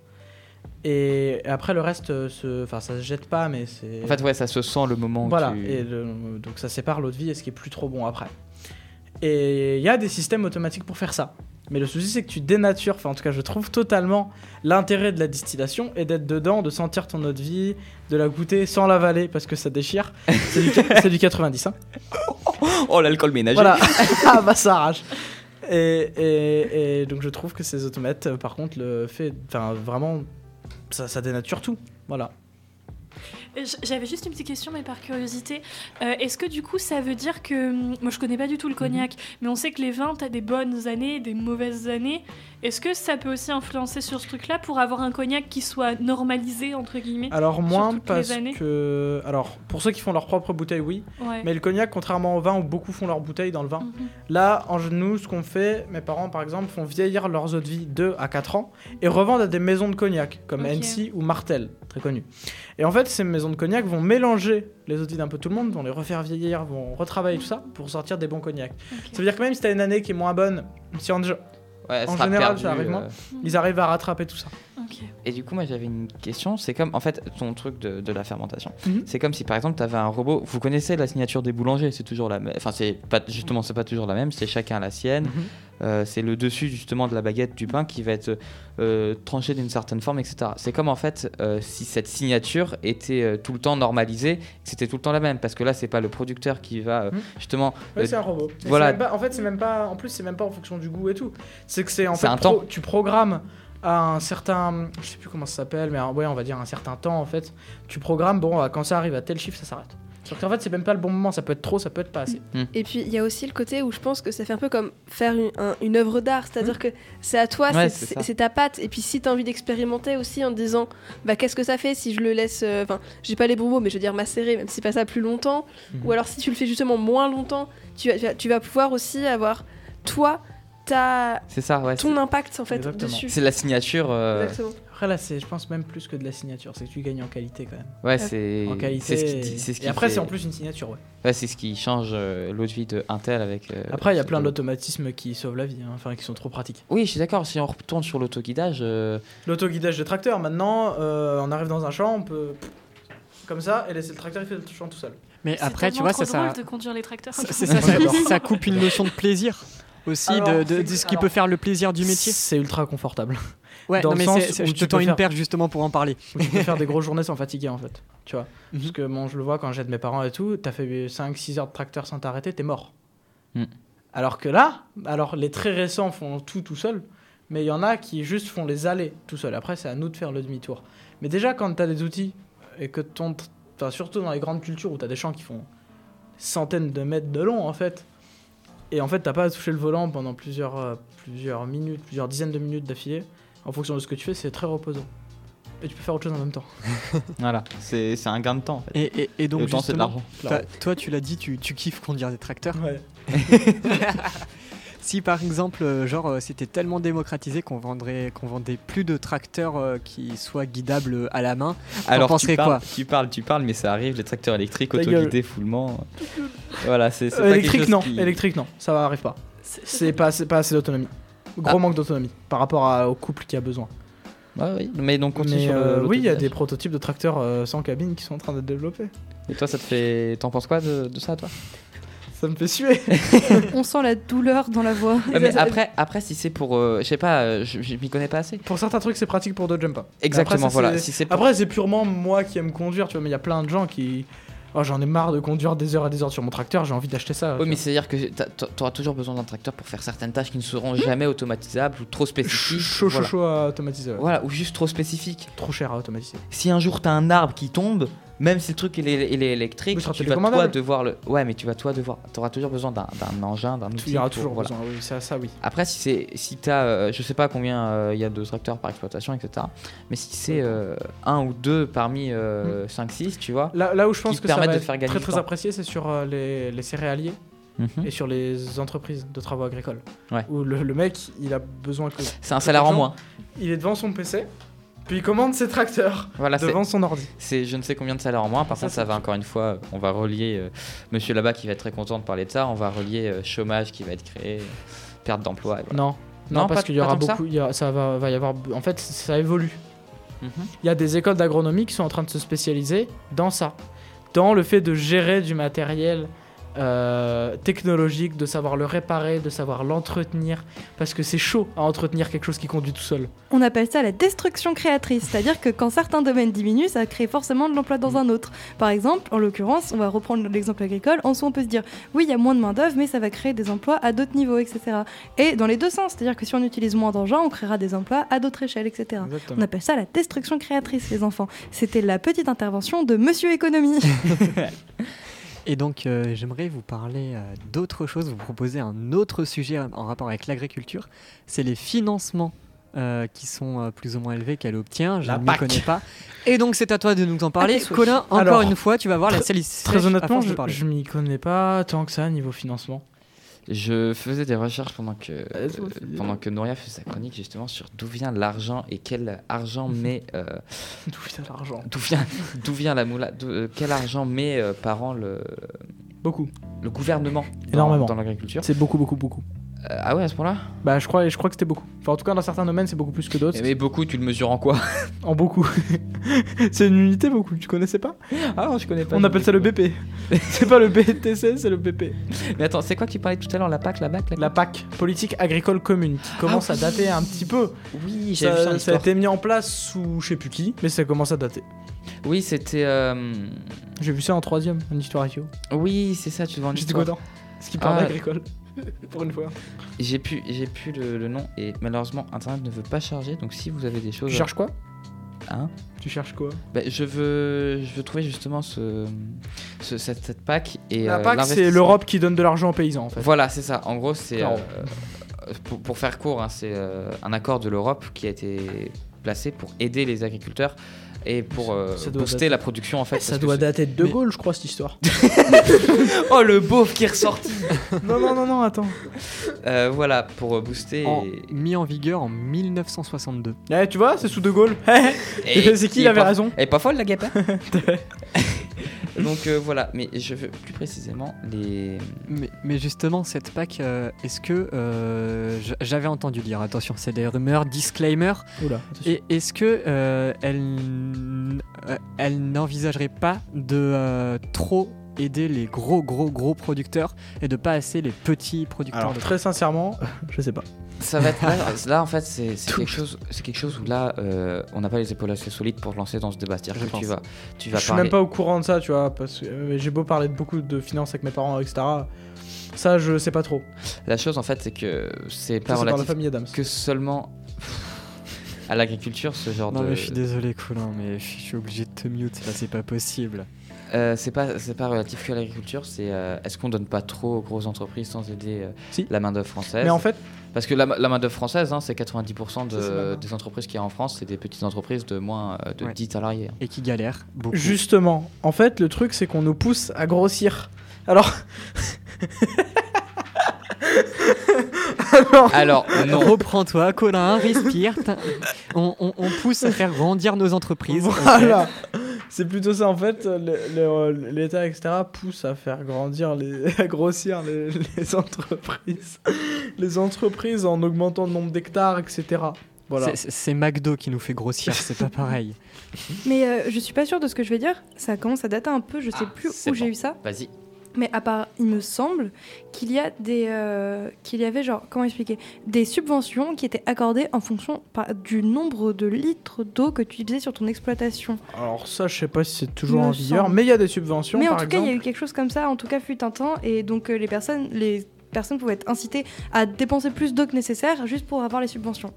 Et après, le reste, ça se jette pas, mais c'est... En fait, ouais, ça se sent le moment voilà, où tu... Voilà, donc ça sépare l'eau de vie et ce qui est plus trop bon après. Et il y a des systèmes automatiques pour faire ça. Mais le souci, c'est que tu dénatures, enfin en tout cas je trouve totalement l'intérêt de la distillation et d'être dedans, de sentir ton eau de vie, de la goûter sans l'avaler parce que ça déchire. C'est du 90, hein. Oh l'alcool ménager. Voilà, ah bah ça arrache. Et donc je trouve que ces automates, par contre, le fait, enfin vraiment, ça dénature tout, voilà. J'avais juste une petite question, mais par curiosité, est-ce que du coup ça veut dire que, moi je connais pas du tout le cognac, mais on sait que les vins t'as des bonnes années, des mauvaises années, est-ce que ça peut aussi influencer sur ce truc là pour avoir un cognac qui soit normalisé entre guillemets? Alors moins parce que, alors pour ceux qui font leur propre bouteille oui, ouais. Mais le cognac contrairement au vin où beaucoup font leur bouteille dans le vin, là en nous ce qu'on fait, mes parents par exemple font vieillir leurs eaux de vie 2 à 4 ans et revendent à des maisons de cognac comme Annecy ou Marteille, très connues. Et en fait ces maisons de cognac vont mélanger les eaux de vie d'un peu tout le monde, vont les refaire vieillir, vont retravailler tout ça pour sortir des bons cognacs. Ça veut dire que même si t'as une année qui est moins bonne, si en général ça arrive moins, ils arrivent à rattraper tout ça. Et du coup moi j'avais une question, c'est comme en fait ton truc de la fermentation, c'est comme si par exemple t'avais un robot, vous connaissez la signature des boulangers, c'est toujours la même, enfin c'est pas, justement c'est pas toujours la même, c'est chacun la sienne, c'est le dessus justement de la baguette du pain qui va être tranché d'une certaine forme, etc. C'est comme en fait si cette signature était tout le temps normalisée, que c'était tout le temps la même, parce que là c'est pas le producteur qui va justement... c'est un robot, voilà. C'est même pas, en fait c'est même pas, en plus c'est même pas en fonction du goût et tout, c'est que c'est en fait tu programmes à un certain, je sais plus comment ça s'appelle, mais ouais, on va dire un certain temps en fait, tu programmes, bon, quand ça arrive à tel chiffre, ça s'arrête. Sauf qu'en fait, c'est même pas le bon moment, ça peut être trop, ça peut être pas assez. Et puis, il y a aussi le côté où je pense que ça fait un peu comme faire une œuvre d'art, c'est-à-dire que c'est à toi, ouais, c'est ta patte, et puis si t'as envie d'expérimenter aussi en te disant, bah qu'est-ce que ça fait si je le laisse, enfin, j'ai pas les bons mots, mais je veux dire macérer, même si pas ça plus longtemps, ou alors si tu le fais justement moins longtemps, tu vas pouvoir aussi avoir, toi, c'est ça, ouais, ton impact en fait dessus. C'est la signature. Après là, c'est je pense même plus que de la signature, c'est que tu gagnes en qualité quand même. Ouais, c'est en qualité. C'est ce qui et après c'est en plus une signature, ouais. Ouais, c'est ce qui change l'eau de vie de Intel avec. Après, il y a plein d'automatismes qui sauvent la vie, hein, enfin qui sont trop pratiques. Oui, je suis d'accord. Si on retourne sur l'autoguidage. L'autoguidage de tracteur. Maintenant, on arrive dans un champ, on peut comme ça et laisser le tracteur il fait le champ tout seul. Mais c'est après, tu vois, ça. C'est drôle de conduire les tracteurs. C'est ça, ça coupe une notion de plaisir. Aussi alors, de ce qui peut faire le plaisir du métier. C'est ultra confortable. Ouais, dans non, le sens où je te tends une perche justement pour en parler. Je peux faire des grosses journées sans fatiguer en fait. Tu vois, parce que bon, je le vois quand j'aide mes parents et tout, t'as fait 5-6 heures de tracteur sans t'arrêter, t'es mort. Alors que là, les très récents font tout seul, mais il y en a qui juste font les allées tout seul. Après, c'est à nous de faire le demi-tour. Mais déjà, quand t'as des outils et que surtout dans les grandes cultures où t'as des champs qui font centaines de mètres de long en fait. Et en fait, t'as pas à toucher le volant pendant plusieurs minutes, plusieurs dizaines de minutes d'affilée. En fonction de ce que tu fais, c'est très reposant. Et tu peux faire autre chose en même temps. Voilà, c'est un gain de temps en fait. Et donc, le temps, c'est de l'argent. Toi, tu l'as dit, tu kiffes conduire des tracteurs. Ouais. Si par exemple, genre, c'était tellement démocratisé qu'on vendait plus de tracteurs qui soient guidables à la main, alors tu parles, mais ça arrive, les tracteurs électriques, autoguidés, foulement. Voilà, c'est pas électrique, non, ça arrive pas. C'est pas assez d'autonomie. Gros manque d'autonomie par rapport au couple qui a besoin. Bah oui, mais donc continue sur le oui, il y a des prototypes de tracteurs sans cabine qui sont en train d'être développés. Et toi, ça te fait... T'en penses quoi de ça, toi ? Ça me fait suer. On sent la douleur dans la voix. Mais après, si c'est pour... je sais pas, je m'y connais pas assez. Pour certains trucs, c'est pratique, pour d'autres, j'aime pas. Exactement, après, voilà. Après, c'est purement moi qui aime conduire, tu vois, mais il y a plein de gens qui... Oh, j'en ai marre de conduire des heures et des heures sur mon tracteur, j'ai envie d'acheter ça. Oui, mais c'est-à-dire que t'auras toujours besoin d'un tracteur pour faire certaines tâches qui ne seront jamais automatisables ou trop spécifiques. Chaud à automatiser. Ouais. Voilà, ou juste trop spécifiques. Trop cher à automatiser. Si un jour t'as un arbre qui tombe, même si le truc il est électrique, tu vas toi devoir le... Ouais, mais tu vas toi devoir... T'auras toujours besoin d'un engin, d'un outil. Tu auras toujours besoin, oui, ça oui. Après, si t'as... je sais pas combien il y a de tracteurs par exploitation, etc. Mais si c'est un ou deux parmi 5-6, tu vois... Là où je pense que ça va être très très apprécié, c'est sur les céréaliers. Et sur les entreprises de travaux agricoles. Ouais. Où le mec, il a besoin que... C'est un salaire en moins. Il est devant son PC... Puis il commande ses tracteurs devant son ordi. C'est je ne sais combien de salaires en moins. Par contre, ça va encore une fois, on va relier monsieur là-bas qui va être très content de parler de ça. On va relier chômage qui va être créé, perte d'emploi. Et voilà. Non, parce qu'il y aura beaucoup. Ça va y avoir. En fait, ça évolue. Il y a des écoles d'agronomie qui sont en train de se spécialiser dans ça, dans le fait de gérer du matériel technologique, de savoir le réparer, de savoir l'entretenir, parce que c'est chaud à entretenir quelque chose qui conduit tout seul. On appelle ça la destruction créatrice, c'est-à-dire que quand certains domaines diminuent, ça crée forcément de l'emploi dans un autre. Par exemple, en l'occurrence, on va reprendre l'exemple agricole, en soi on peut se dire oui, il y a moins de main d'œuvre, mais ça va créer des emplois à d'autres niveaux, etc. Et dans les deux sens, c'est-à-dire que si on utilise moins d'engins, on créera des emplois à d'autres échelles, etc. Exactement. On appelle ça la destruction créatrice, les enfants. C'était la petite intervention de Monsieur Économie. Et donc j'aimerais vous parler d'autre chose, vous proposer un autre sujet en rapport avec l'agriculture, c'est les financements qui sont plus ou moins élevés qu'elle obtient, je ne connais pas. Et donc c'est à toi de nous en parler. Colin, encore une fois, tu vas voir la salice. Très honnêtement, je m'y connais pas tant que ça niveau financement. Je faisais des recherches pendant que Nouria faisait sa chronique justement sur d'où vient l'argent et quel argent met d'où vient l'argent, d'où vient la moula, quel argent met par an le gouvernement énormément dans l'agriculture. C'est beaucoup. Ah ouais, à ce point-là ? Bah je crois que c'était beaucoup. Enfin en tout cas dans certains domaines c'est beaucoup plus que d'autres. Mais beaucoup, tu le mesures en quoi ? En beaucoup. C'est une unité beaucoup, tu connaissais pas ? Ah non, je connais pas. On appelle ça le BP. C'est pas le BTC, c'est le BP. Mais attends, c'est quoi que tu parlais tout à l'heure, la PAC ? La PAC, politique agricole commune, qui commence à dater un petit peu. Oui, j'ai vu ça. Ça a été mis en place sous je sais plus qui, mais ça commence à dater. Oui, c'était j'ai vu ça en 3e, en histoire bio. Oui, c'est ça, tu devais en histoire. J'étais content. Ce qui parle agricole. Pour une fois. J'ai plus le nom et malheureusement internet ne veut pas charger, donc si vous avez des choses... Tu cherches quoi ? Hein ? Tu cherches quoi ? Bah, je veux trouver justement cette PAC et... La PAC c'est l'Europe qui donne de l'argent aux paysans en fait. Voilà c'est ça, en gros c'est... pour faire court, hein, c'est un accord de l'Europe qui a été placé pour aider les agriculteurs et pour booster la production en fait. Ça doit dater de Gaulle, je crois, cette histoire. Oh le beauf qui est ressorti. Non, attends. Voilà, pour booster. Mis en vigueur en 1962. Eh, tu vois, c'est sous De Gaulle. Et c'est qui avait raison. Elle est pas folle la guêpe. Donc voilà, mais je veux plus précisément les... Mais justement, cette PAC, est-ce que... j'avais entendu dire, attention, c'est des rumeurs, disclaimer. Oula, et est-ce que elle n'envisagerait pas de trop aider les gros producteurs et de pas assez les petits producteurs? Alors très sincèrement, je sais pas. Ça va être là en fait c'est quelque chose où là on n'a pas les épaules assez solides pour lancer dans ce débat. C'est-à-dire que tu vas je suis même pas au courant de ça, tu vois, parce que j'ai beau parler de beaucoup de finances avec mes parents, etc. Ça je sais pas trop. La chose en fait c'est que c'est pas relatif que seulement à l'agriculture ce genre Non mais je suis désolé Colin, mais je suis obligé de te mute là, c'est pas possible. C'est pas relatif que à l'agriculture, c'est est-ce qu'on donne pas trop aux grosses entreprises sans aider si. La main d'œuvre française. Mais en fait, parce que la main d'œuvre française, hein, c'est 90% des entreprises qu'il y a en France, c'est des petites entreprises de moins de 10 salariés hein. Et qui galèrent beaucoup. Justement, en fait, le truc c'est qu'on nous pousse à grossir. Alors non. Reprends-toi, Colin, respire. On pousse à faire grandir nos entreprises. Voilà. C'est plutôt ça en fait, l'État etc. pousse à faire grandir, à grossir les entreprises. Les entreprises en augmentant le nombre d'hectares etc. Voilà. C'est McDo qui nous fait grossir, c'est pas pareil. Mais je suis pas sûre de ce que je vais dire, ça commence à dater un peu, je sais plus où j'ai eu ça. Vas-y. Mais à part, il me semble qu'il y a qu'il y avait genre, comment expliquer, des subventions qui étaient accordées en fonction du nombre de litres d'eau que tu utilisais sur ton exploitation. Alors ça, je sais pas si c'est toujours en vigueur, mais il y a des subventions. Mais en tout cas, il y a eu quelque chose comme ça. En tout cas, fut un temps, et donc les personnes pouvaient être incitées à dépenser plus d'eau que nécessaire juste pour avoir les subventions.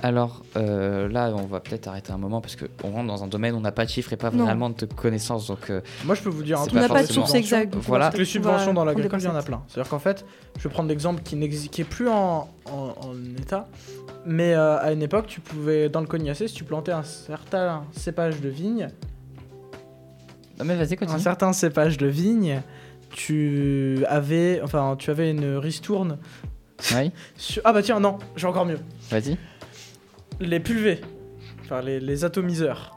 Alors là, on va peut-être arrêter un moment parce qu'on rentre dans un domaine où on n'a pas de chiffres et pas vraiment de connaissances. Donc, moi, je peux vous dire un truc. On n'a pas de source exacte. Voilà. Les subventions dans l'agriculture, il y en a plein. C'est-à-dire qu'en fait, je vais prendre l'exemple qui est plus en état, mais à une époque, tu pouvais, dans le Cognacé, si tu plantais un certain cépage de vigne... Non mais vas-y, continue. Un certain cépage de vigne, tu avais une ristourne... Oui. Ah bah tiens, non, j'ai encore mieux. Vas-y. Les pulvés, enfin les atomiseurs.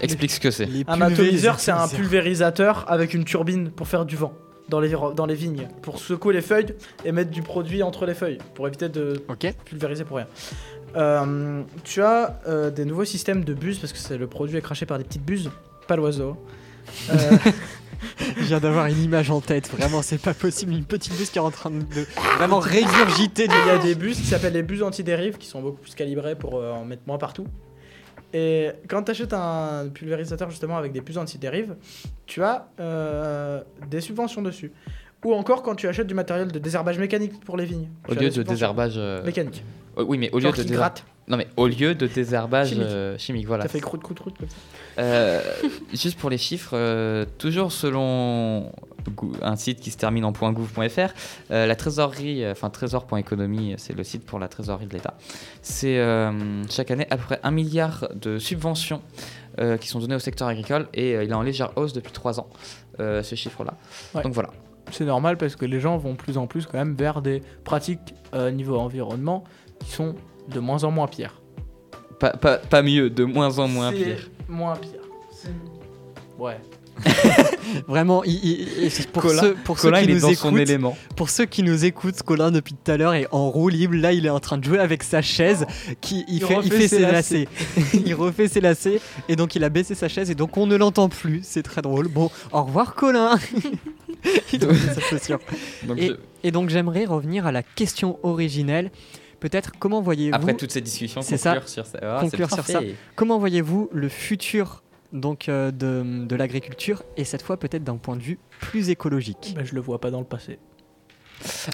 Explique ce que c'est. Un atomiseur, c'est un pulvérisateur avec une turbine pour faire du vent dans les vignes, pour secouer les feuilles et mettre du produit entre les feuilles, pour éviter de pulvériser pour rien. Tu as des nouveaux systèmes de buses, parce que c'est le produit est craché par des petites buses, pas l'oiseau. Je viens d'avoir une image en tête, vraiment c'est pas possible, une petite buse qui est en train de vraiment régurgiter. Il y a des buses qui s'appellent les buses anti-dérive, qui sont beaucoup plus calibrées pour en mettre moins partout. Et quand t'achètes un pulvérisateur justement avec des buses anti-dérive, tu as des subventions dessus. Ou encore quand tu achètes du matériel de désherbage mécanique pour les vignes. Au lieu de désherbage... mécanique. Oui, mais au lieu de désherbage chimique, voilà. Ça fait croûte comme ça. Juste pour les chiffres, toujours selon un site qui se termine en .gouv.fr, la trésorerie, enfin trésor.économie, c'est le site pour la trésorerie de l'État. C'est chaque année à peu près 1 milliard de subventions qui sont données au secteur agricole, et il est en légère hausse depuis 3 ans, ce chiffre-là. Ouais. Donc voilà. C'est normal parce que les gens vont de plus en plus quand même vers des pratiques niveau environnement qui sont de moins en moins pires. Pas mieux, de moins en moins pires. Moins pire. C'est... Ouais. Vraiment, pour Colin, pour ceux qui nous écoutent, Colin depuis tout à l'heure est en roue libre. Là, il est en train de jouer avec sa chaise. Il refait ses lacets. Et donc, il a baissé sa chaise. Et donc, on ne l'entend plus. C'est très drôle. Bon, au revoir, Colin. Et donc, j'aimerais revenir à la question originelle. Peut-être, comment voyez-vous... Après toutes ces discussions, conclure sur ça. Comment voyez-vous le futur de l'agriculture, et cette fois peut-être d'un point de vue plus écologique? Je le vois pas dans le passé.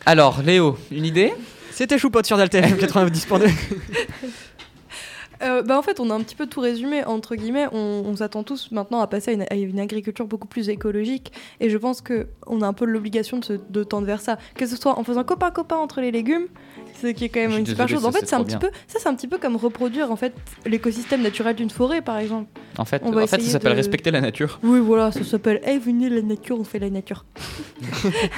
Alors, Léo, une idée? C'était Choupotes sur Delta FM 90.2. En fait, on a un petit peu tout résumé, entre guillemets. On s'attend tous maintenant à passer à une agriculture beaucoup plus écologique, et je pense qu'on a un peu l'obligation de tendre vers ça, que ce soit en faisant copain-copain entre les légumes, ce qui est quand même une super chose. En fait, c'est un petit peu comme reproduire en fait, l'écosystème naturel d'une forêt, par exemple. En fait ça s'appelle respecter la nature. Oui, voilà, ça s'appelle « Hey, venez la nature, on fait la nature ».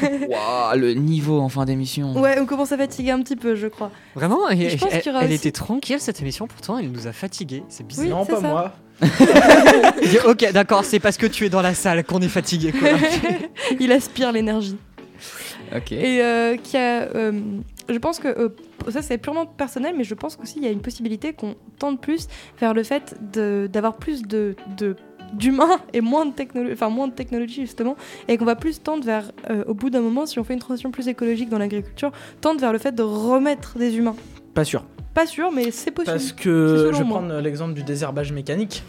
Waouh, le niveau en fin d'émission. Ouais, on commence à fatiguer un petit peu, je crois. Vraiment, elle était tranquille, cette émission, pourtant, elle nous a fatigués, c'est bizarre. Oui, non, pas ça. Moi. Ok, d'accord, c'est parce que tu es dans la salle qu'on est fatigué. Quoi. Il aspire l'énergie. Ok. Et je pense que ça c'est purement personnel, mais je pense qu'aussi il y a une possibilité qu'on tende plus vers le fait d'avoir plus d'humains et moins de technologie justement, et qu'on va plus tendre vers au bout d'un moment, si on fait une transition plus écologique dans l'agriculture, tendre vers le fait de remettre des humains. Pas sûr, mais c'est possible. Parce que je vais prendre l'exemple du désherbage mécanique,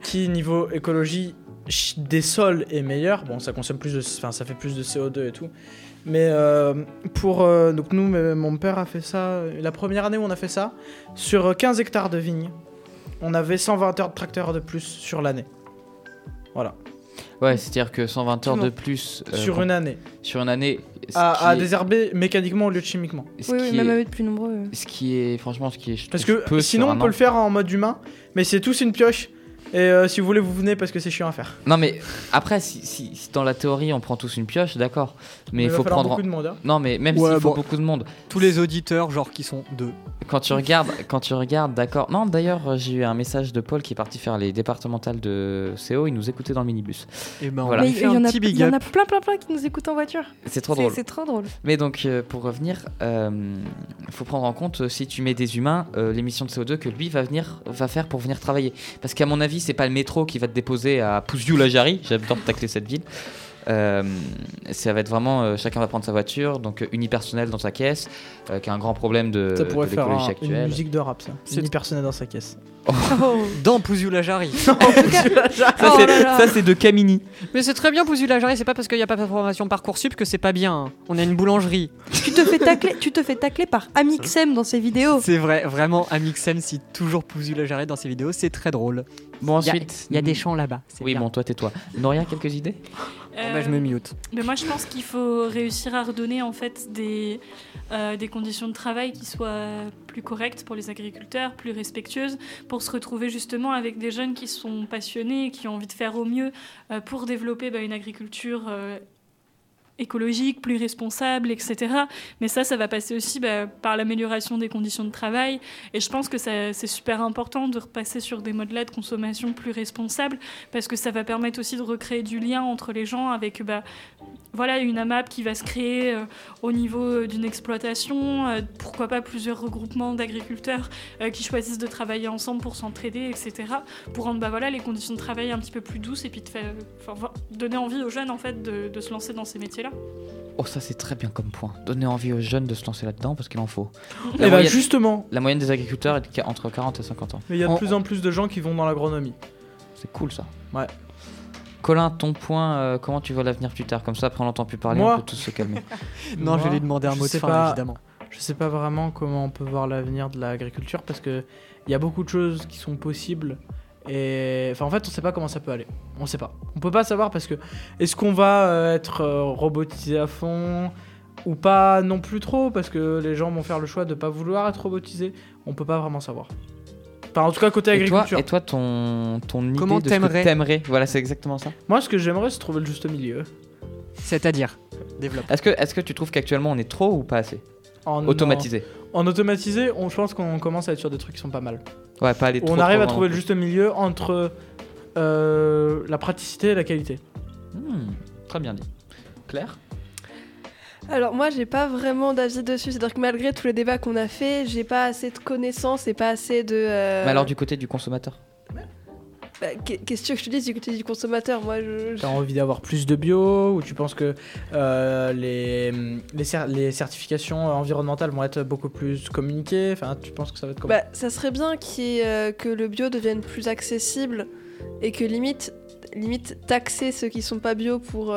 qui niveau écologie des sols est meilleur. Bon, ça consomme ça fait plus de CO2 et tout. Mais donc nous, mon père a fait ça. La première année où on a fait ça, sur 15 hectares de vignes, on avait 120 heures de tracteur de plus sur l'année. Voilà. Ouais, c'est-à-dire que 120 heures de plus... sur une année. Sur une année... À désherber mécaniquement au lieu de chimiquement. Oui, même avec plus nombreux. Ce qui est... Franchement, ce qui est... Parce que sinon, on peut le faire en mode humain, mais c'est tous une pioche. Et si vous voulez, vous venez parce que c'est chiant à faire. Non, mais après, si dans la théorie on prend tous une pioche, d'accord. Mais il faut prendre beaucoup de monde. Hein. Non, mais même s'il faut beaucoup de monde. Tous les auditeurs, genre qui sont deux. Quand tu regardes, d'accord. Non, d'ailleurs, j'ai eu un message de Paul qui est parti faire les départementales de CO. Il nous écoutait dans le minibus. Et ben, voilà. Il y en a plein qui nous écoutent en voiture. C'est trop drôle. C'est trop drôle. Mais donc, pour revenir, faut prendre en compte si tu mets des humains, l'émission de CO2 que lui va faire pour venir travailler. Parce qu'à mon avis, c'est pas le métro qui va te déposer à Pouzioux-la-Jarrie, j'adore tacler cette ville. Ça va être vraiment chacun va prendre sa voiture, donc unipersonnel dans sa caisse, qui a un grand problème de, ça pourrait de l'écologie faire actuelle. Une musique de rap, ça. C'est unipersonnel dans sa caisse. Oh. Oh. Dans Pouzioux-la-Jarrie. Ça c'est de Camini. Mais c'est très bien Pouzioux-la-Jarrie, c'est pas parce qu'il n'y a pas de formation Parcoursup que c'est pas bien. Hein. On a une boulangerie. tu te fais tacler par Amixem dans ses vidéos. C'est vrai, vraiment Amixem cite toujours Pouzioux-la-Jarrie dans ses vidéos, c'est très drôle. Bon, ensuite, il y a des champs là-bas. Oui, bon, toi, tais-toi. Noria, quelques idées ? Je me mute. Mais moi, je pense qu'il faut réussir à redonner en fait des conditions de travail qui soient plus correctes pour les agriculteurs, plus respectueuses, pour se retrouver justement avec des jeunes qui sont passionnés, qui ont envie de faire au mieux pour développer une agriculture écologique, plus responsable, etc. Mais ça va passer aussi par l'amélioration des conditions de travail. Et je pense que c'est super important de repasser sur des modes-là de consommation plus responsables, parce que ça va permettre aussi de recréer du lien entre les gens avec une AMAP qui va se créer au niveau d'une exploitation, pourquoi pas plusieurs regroupements d'agriculteurs qui choisissent de travailler ensemble pour s'entraider, etc. Pour rendre les conditions de travail un petit peu plus douces et puis donner envie aux jeunes en fait, de se lancer dans ces métiers-là. Oh, ça c'est très bien comme point. Donner envie aux jeunes de se lancer là-dedans parce qu'il en faut. Et justement, la moyenne des agriculteurs est entre 40 et 50 ans. Mais il y a de plus en plus de gens qui vont dans l'agronomie. C'est cool ça. Ouais. Colin, ton point, comment tu vois l'avenir plus tard ? Comme ça, après on n'entend plus parler, on peut tous se calmer. Non, je vais lui demander un mot de fin, évidemment. Je sais pas vraiment comment on peut voir l'avenir de l'agriculture parce que il y a beaucoup de choses qui sont possibles. Et enfin, en fait, on sait pas comment ça peut aller. On sait pas. On peut pas savoir parce que est-ce qu'on va être robotisé à fond ou pas non plus trop parce que les gens vont faire le choix de pas vouloir être robotisés. On peut pas vraiment savoir. Enfin, en tout cas, côté agriculture. Et toi, ton idée comment de ce que t'aimerais, voilà, c'est exactement ça. Moi, ce que j'aimerais, c'est trouver le juste milieu. C'est-à-dire, développe. Est-ce que tu trouves qu'actuellement, on est trop ou pas assez automatisé ? En automatisé, je pense qu'on commence à être sur des trucs qui sont pas mal. Ouais, pas aller trop. On arrive à trouver le juste milieu entre la praticité et la qualité. Très bien dit. Claire ? Alors moi, j'ai pas vraiment d'avis dessus, c'est-à-dire que malgré tous les débats qu'on a fait, j'ai pas assez de connaissances et pas assez de... Mais alors du côté du consommateur ? Qu'est-ce que je te dis du côté du consommateur ? Moi, t'as envie d'avoir plus de bio ou tu penses que les certifications environnementales vont être beaucoup plus communiquées ? Enfin, tu penses que ça va être comment ? Ça serait bien que le bio devienne plus accessible et que limite taxer ceux qui sont pas bio pour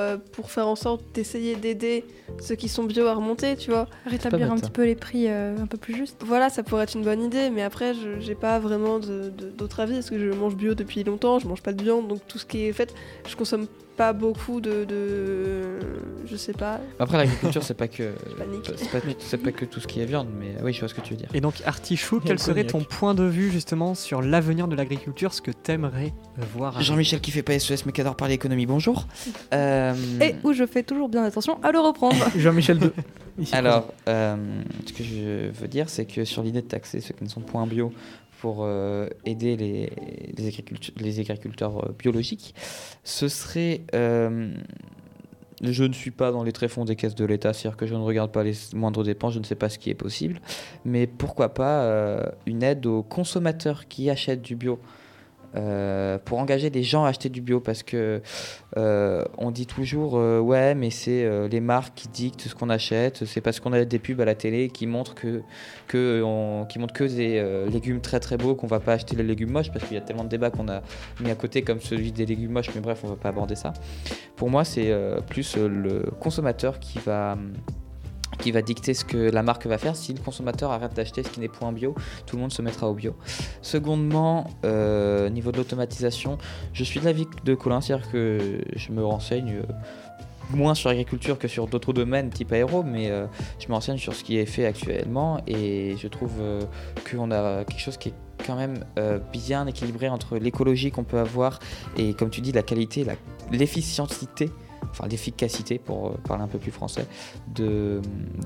faire en sorte d'essayer d'aider ceux qui sont bio à remonter, tu vois. Rétablir un petit peu les prix un peu plus justes. Voilà, ça pourrait être une bonne idée, mais après j'ai pas vraiment d'autres avis parce que je mange bio depuis longtemps, je mange pas de viande, donc tout ce qui est fait, je consomme pas beaucoup de je sais pas. Après l'agriculture c'est pas que tout ce qui est viande, mais oui, je vois ce que tu veux dire. Et donc Artichou, quel serait ton point de vue justement sur l'avenir de l'agriculture, ce que t'aimerais voir? Jean-Michel qui fait pas SES mais qui adore parler économie, bonjour. Et où je fais toujours bien attention à le reprendre. Jean-Michel II. Alors ce que je veux dire, c'est que sur l'idée de taxer ceux qui ne sont point bio pour aider les agriculteurs biologiques, ce serait... je ne suis pas dans les tréfonds des caisses de l'État, c'est-à-dire que je ne regarde pas les moindres dépenses, je ne sais pas ce qui est possible, mais pourquoi pas une aide aux consommateurs qui achètent du bio, pour engager les gens à acheter du bio, parce que on dit toujours ouais, mais c'est les marques qui dictent ce qu'on achète, c'est parce qu'on a des pubs à la télé qui montrent que des légumes très très beaux qu'on va pas acheter les légumes moches, parce qu'il y a tellement de débats qu'on a mis à côté comme celui des légumes moches, mais bref, on va pas aborder ça. Pour moi, c'est plus le consommateur qui va dicter ce que la marque va faire. Si le consommateur arrête d'acheter ce qui n'est point bio, tout le monde se mettra au bio. Secondement, niveau de l'automatisation, je suis de l'avis de Colin, c'est-à-dire que je me renseigne moins sur l'agriculture que sur d'autres domaines type aéro, mais je me renseigne sur ce qui est fait actuellement, et je trouve qu'on a quelque chose qui est quand même bien équilibré entre l'écologie qu'on peut avoir et, comme tu dis, la qualité, l'efficacité. Enfin, l'efficacité, pour parler un peu plus français, de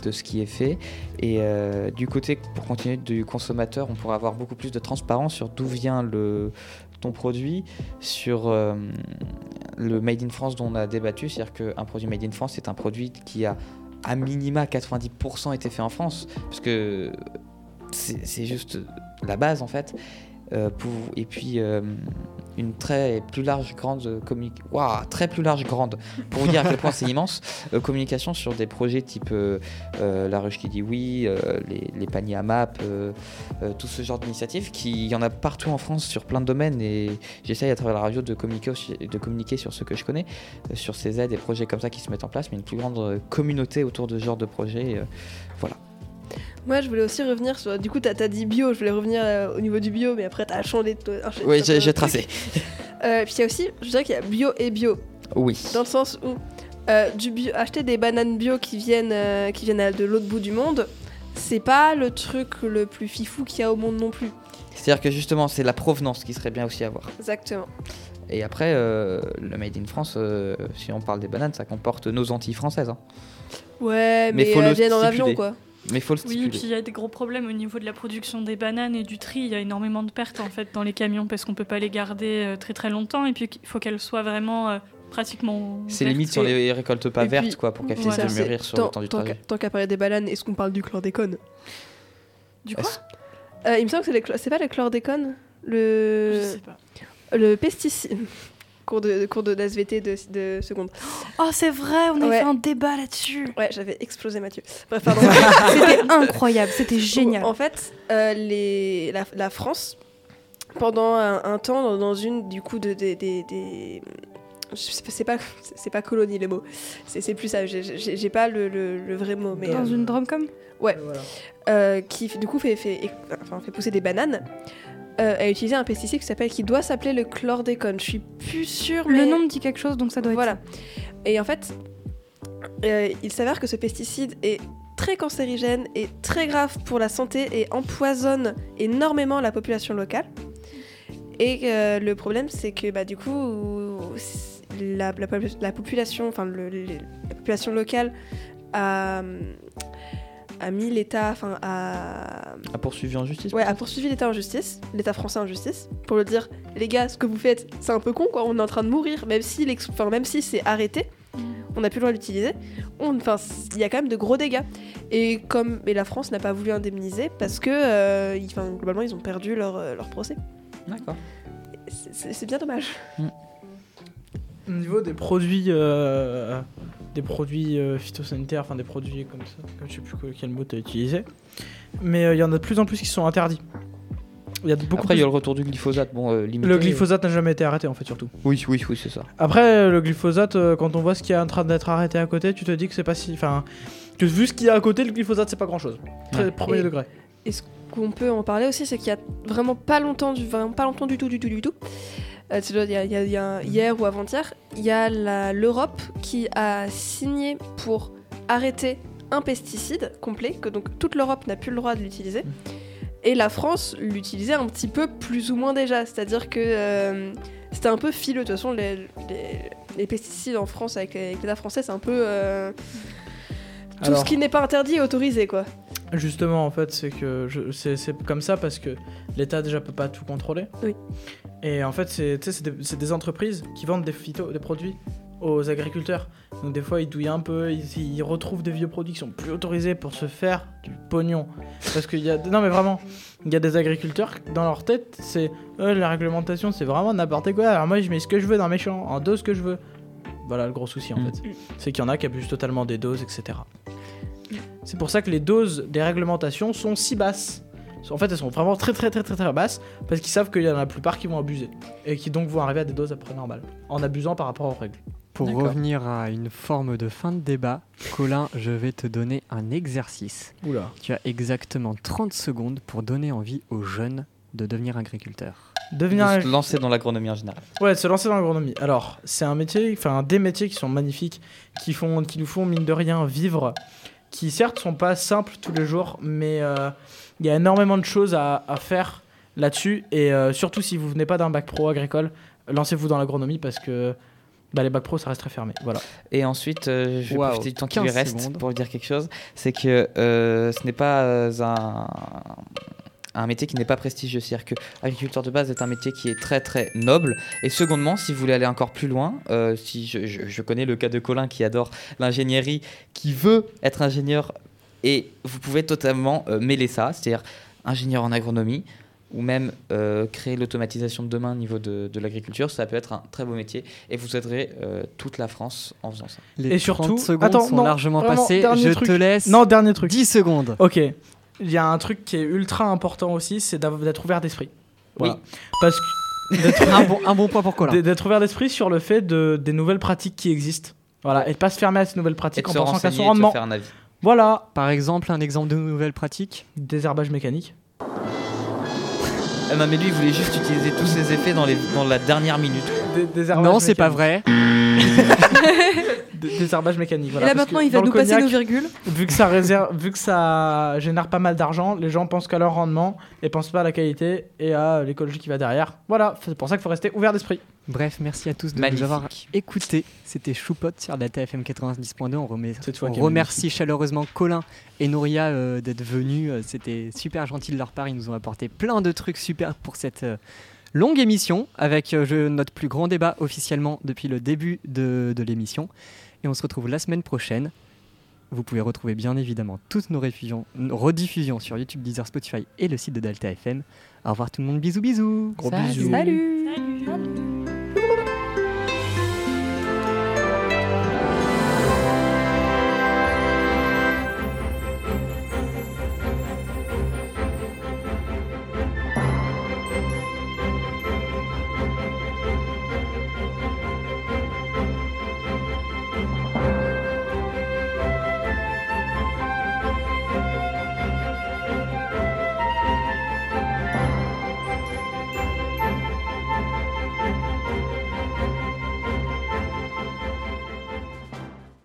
ce qui est fait. Et du côté, pour continuer, du consommateur, on pourrait avoir beaucoup plus de transparence sur d'où vient ton produit, sur le Made in France dont on a débattu. C'est-à-dire qu'un produit Made in France, c'est un produit qui a à minima 90% été fait en France, parce que c'est juste la base, en fait. Et puis une très plus large grande pour vous dire à quel point c'est immense, communication sur des projets type La Ruche qui dit oui, les paniers AMAP, tout ce genre d'initiatives qui y en a partout en France sur plein de domaines, et j'essaye à travers la radio de communiquer sur ce que je connais, sur ces aides et projets comme ça qui se mettent en place, mais une plus grande communauté autour de ce genre de projet, voilà. Moi, je voulais aussi revenir sur... Du coup, t'as dit bio, je voulais revenir au niveau du bio, mais après, t'as changé de... Oui, j'ai tracé. Puis il y a aussi, je dirais qu'il y a bio et bio. Oui. Dans le sens où acheter des bananes bio qui viennent de l'autre bout du monde, c'est pas le truc le plus fifou qu'il y a au monde non plus. C'est-à-dire que justement, c'est la provenance qui serait bien aussi à voir. Exactement. Et après, le Made in France, si on parle des bananes, ça comporte nos Antilles françaises. Hein. Ouais, mais elles viennent en avion, quoi. Mais faut le stipuler. Oui, puis il y a des gros problèmes au niveau de la production des bananes et du tri. Il y a énormément de pertes en fait dans les camions parce qu'on peut pas les garder très très longtemps, et puis il faut qu'elles soient vraiment pratiquement. C'est limite sur les récoltes pas vertes, quoi, pour qu'elles finissent de mûrir sur le temps du trajet. Tant qu'à parler des bananes, est-ce qu'on parle du chlordécone ? Du quoi ? Il me semble que c'est pas le chlordécone, je sais pas. Le pesticide. Cours de SVT de seconde. Oh, c'est vrai, on a fait un débat là-dessus. Ouais, j'avais explosé Mathieu. Bref, pardon. C'était incroyable, c'était génial. En fait, la France, pendant un temps, dans une du coup des c'est pas colonie le mot. C'est plus ça. J'ai pas le vrai mot, mais dans une dromcom. Ouais. Voilà. Qui du coup fait pousser des bananes. A utilisé un pesticide qui doit s'appeler le chlordécone. Je suis plus sûre, mais... Le nom me dit quelque chose, donc ça doit être ça. Et en fait, il s'avère que ce pesticide est très cancérigène et très grave pour la santé et empoisonne énormément la population locale. Et le problème, c'est que du coup, la population locale a poursuivi en justice. Ouais, a poursuivi l'État en justice, l'État français en justice, pour lui dire, les gars, ce que vous faites, c'est un peu con, quoi. On est en train de mourir, même si c'est arrêté, on n'a plus le droit de l'utiliser. Il y a quand même de gros dégâts. Et la France n'a pas voulu indemniser parce que, globalement, ils ont perdu leur procès. D'accord. C'est bien dommage. Au niveau des produits. Des produits phytosanitaires, des produits comme ça, je sais plus quel mot t'as utilisé, mais il y en a de plus en plus qui sont interdits. Après, il y a le retour du glyphosate, limité. Le glyphosate n'a jamais été arrêté, en fait, surtout. Oui, c'est ça. Après, le glyphosate, quand on voit ce qui est en train d'être arrêté à côté, tu te dis que c'est pas si... Enfin, vu ce qu'il y a à côté, le glyphosate, c'est pas grand-chose. Très premier degré. Et ce qu'on peut en parler aussi, c'est qu'il y a vraiment pas longtemps du tout, il y a hier ou avant-hier, il y a l'Europe qui a signé pour arrêter un pesticide complet, que donc toute l'Europe n'a plus le droit de l'utiliser, et la France l'utilisait un petit peu plus ou moins déjà, c'est-à-dire que c'était un peu fileux, de toute façon les pesticides en France avec l'État français, c'est un peu tout ce qui n'est pas interdit est autorisé, quoi. Justement, en fait, c'est que c'est comme ça parce que l'État déjà peut pas tout contrôler. Oui. Et en fait, c'est des entreprises qui vendent des produits aux agriculteurs. Donc des fois, ils douillent un peu, ils retrouvent des vieux produits qui sont plus autorisés pour se faire du pognon. Parce qu'il y a... Non mais vraiment, il y a des agriculteurs, dans leur tête, c'est... la réglementation, c'est vraiment n'importe quoi. Alors moi, je mets ce que je veux dans mes champs, en dose que je veux. Voilà le gros souci, en fait. C'est qu'il y en a qui abusent totalement des doses, etc. C'est pour ça que les doses des réglementations sont si basses. En fait, elles sont vraiment très très très très très basses parce qu'ils savent qu'il y en a la plupart qui vont abuser et qui donc vont arriver à des doses à peu près normales en abusant par rapport aux règles. Pour revenir à une forme de fin de débat, Colin, je vais te donner un exercice. Oula. Tu as exactement 30 secondes pour donner envie aux jeunes de devenir agriculteurs. De se lancer dans l'agronomie en général. Ouais, se lancer dans l'agronomie. Alors, c'est un métier, des métiers qui sont magnifiques, qui nous font mine de rien vivre, qui certes sont pas simples tous les jours, mais il y a énormément de choses à faire là-dessus. Et surtout, si vous venez pas d'un bac pro agricole, lancez-vous dans l'agronomie parce que bah, les bacs pro, ça reste très fermé. Voilà. Et ensuite, je vais profiter du temps qui lui reste pour dire quelque chose. C'est que ce n'est pas un métier qui n'est pas prestigieux. C'est-à-dire que agriculteur de base est un métier qui est très très noble. Et secondement, si vous voulez aller encore plus loin, si je connais le cas de Colin qui adore l'ingénierie, qui veut être ingénieur, et vous pouvez totalement mêler ça, c'est-à-dire ingénieur en agronomie, ou même créer l'automatisation de demain au niveau de l'agriculture, ça peut être un très beau métier et vous aiderez toute la France en faisant ça. Les et surtout, 30 secondes attends, sont non, largement passées, je truc. Te laisse non, dernier truc. 10 secondes. Ok, il y a un truc qui est ultra important aussi, c'est d'être ouvert d'esprit. Voilà. Oui, parce que un bon point pour Colin. D'être ouvert d'esprit sur le fait des nouvelles pratiques qui existent, voilà, et de ne pas se fermer à ces nouvelles pratiques en pensant qu'à son rendement. Faire un avis. Voilà. Par exemple, un exemple de nouvelle pratique, désherbage mécanique. Mais lui, il voulait juste utiliser tous ses effets dans la dernière minute. Non, c'est mécanique. Pas vrai. Désherbage mécanique. Voilà, et là maintenant, il va nous passer nos virgules. Vu que ça génère pas mal d'argent, les gens pensent qu'à leur rendement et pensent pas à la qualité et à l'écologie qui va derrière. Voilà, c'est pour ça qu'il faut rester ouvert d'esprit. Bref, merci à tous de nous avoir écoutés. C'était Choupotes sur Data FM 90.2. On remercie chaleureusement Colin et Nouria d'être venus. C'était super gentil de leur part. Ils nous ont apporté plein de trucs super pour cette longue émission avec notre plus grand débat officiellement depuis le début de l'émission. Et on se retrouve la semaine prochaine. Vous pouvez retrouver bien évidemment toutes nos rediffusions sur YouTube, Deezer, Spotify et le site de Delta FM. Au revoir tout le monde, bisous. Gros bisous. Salut.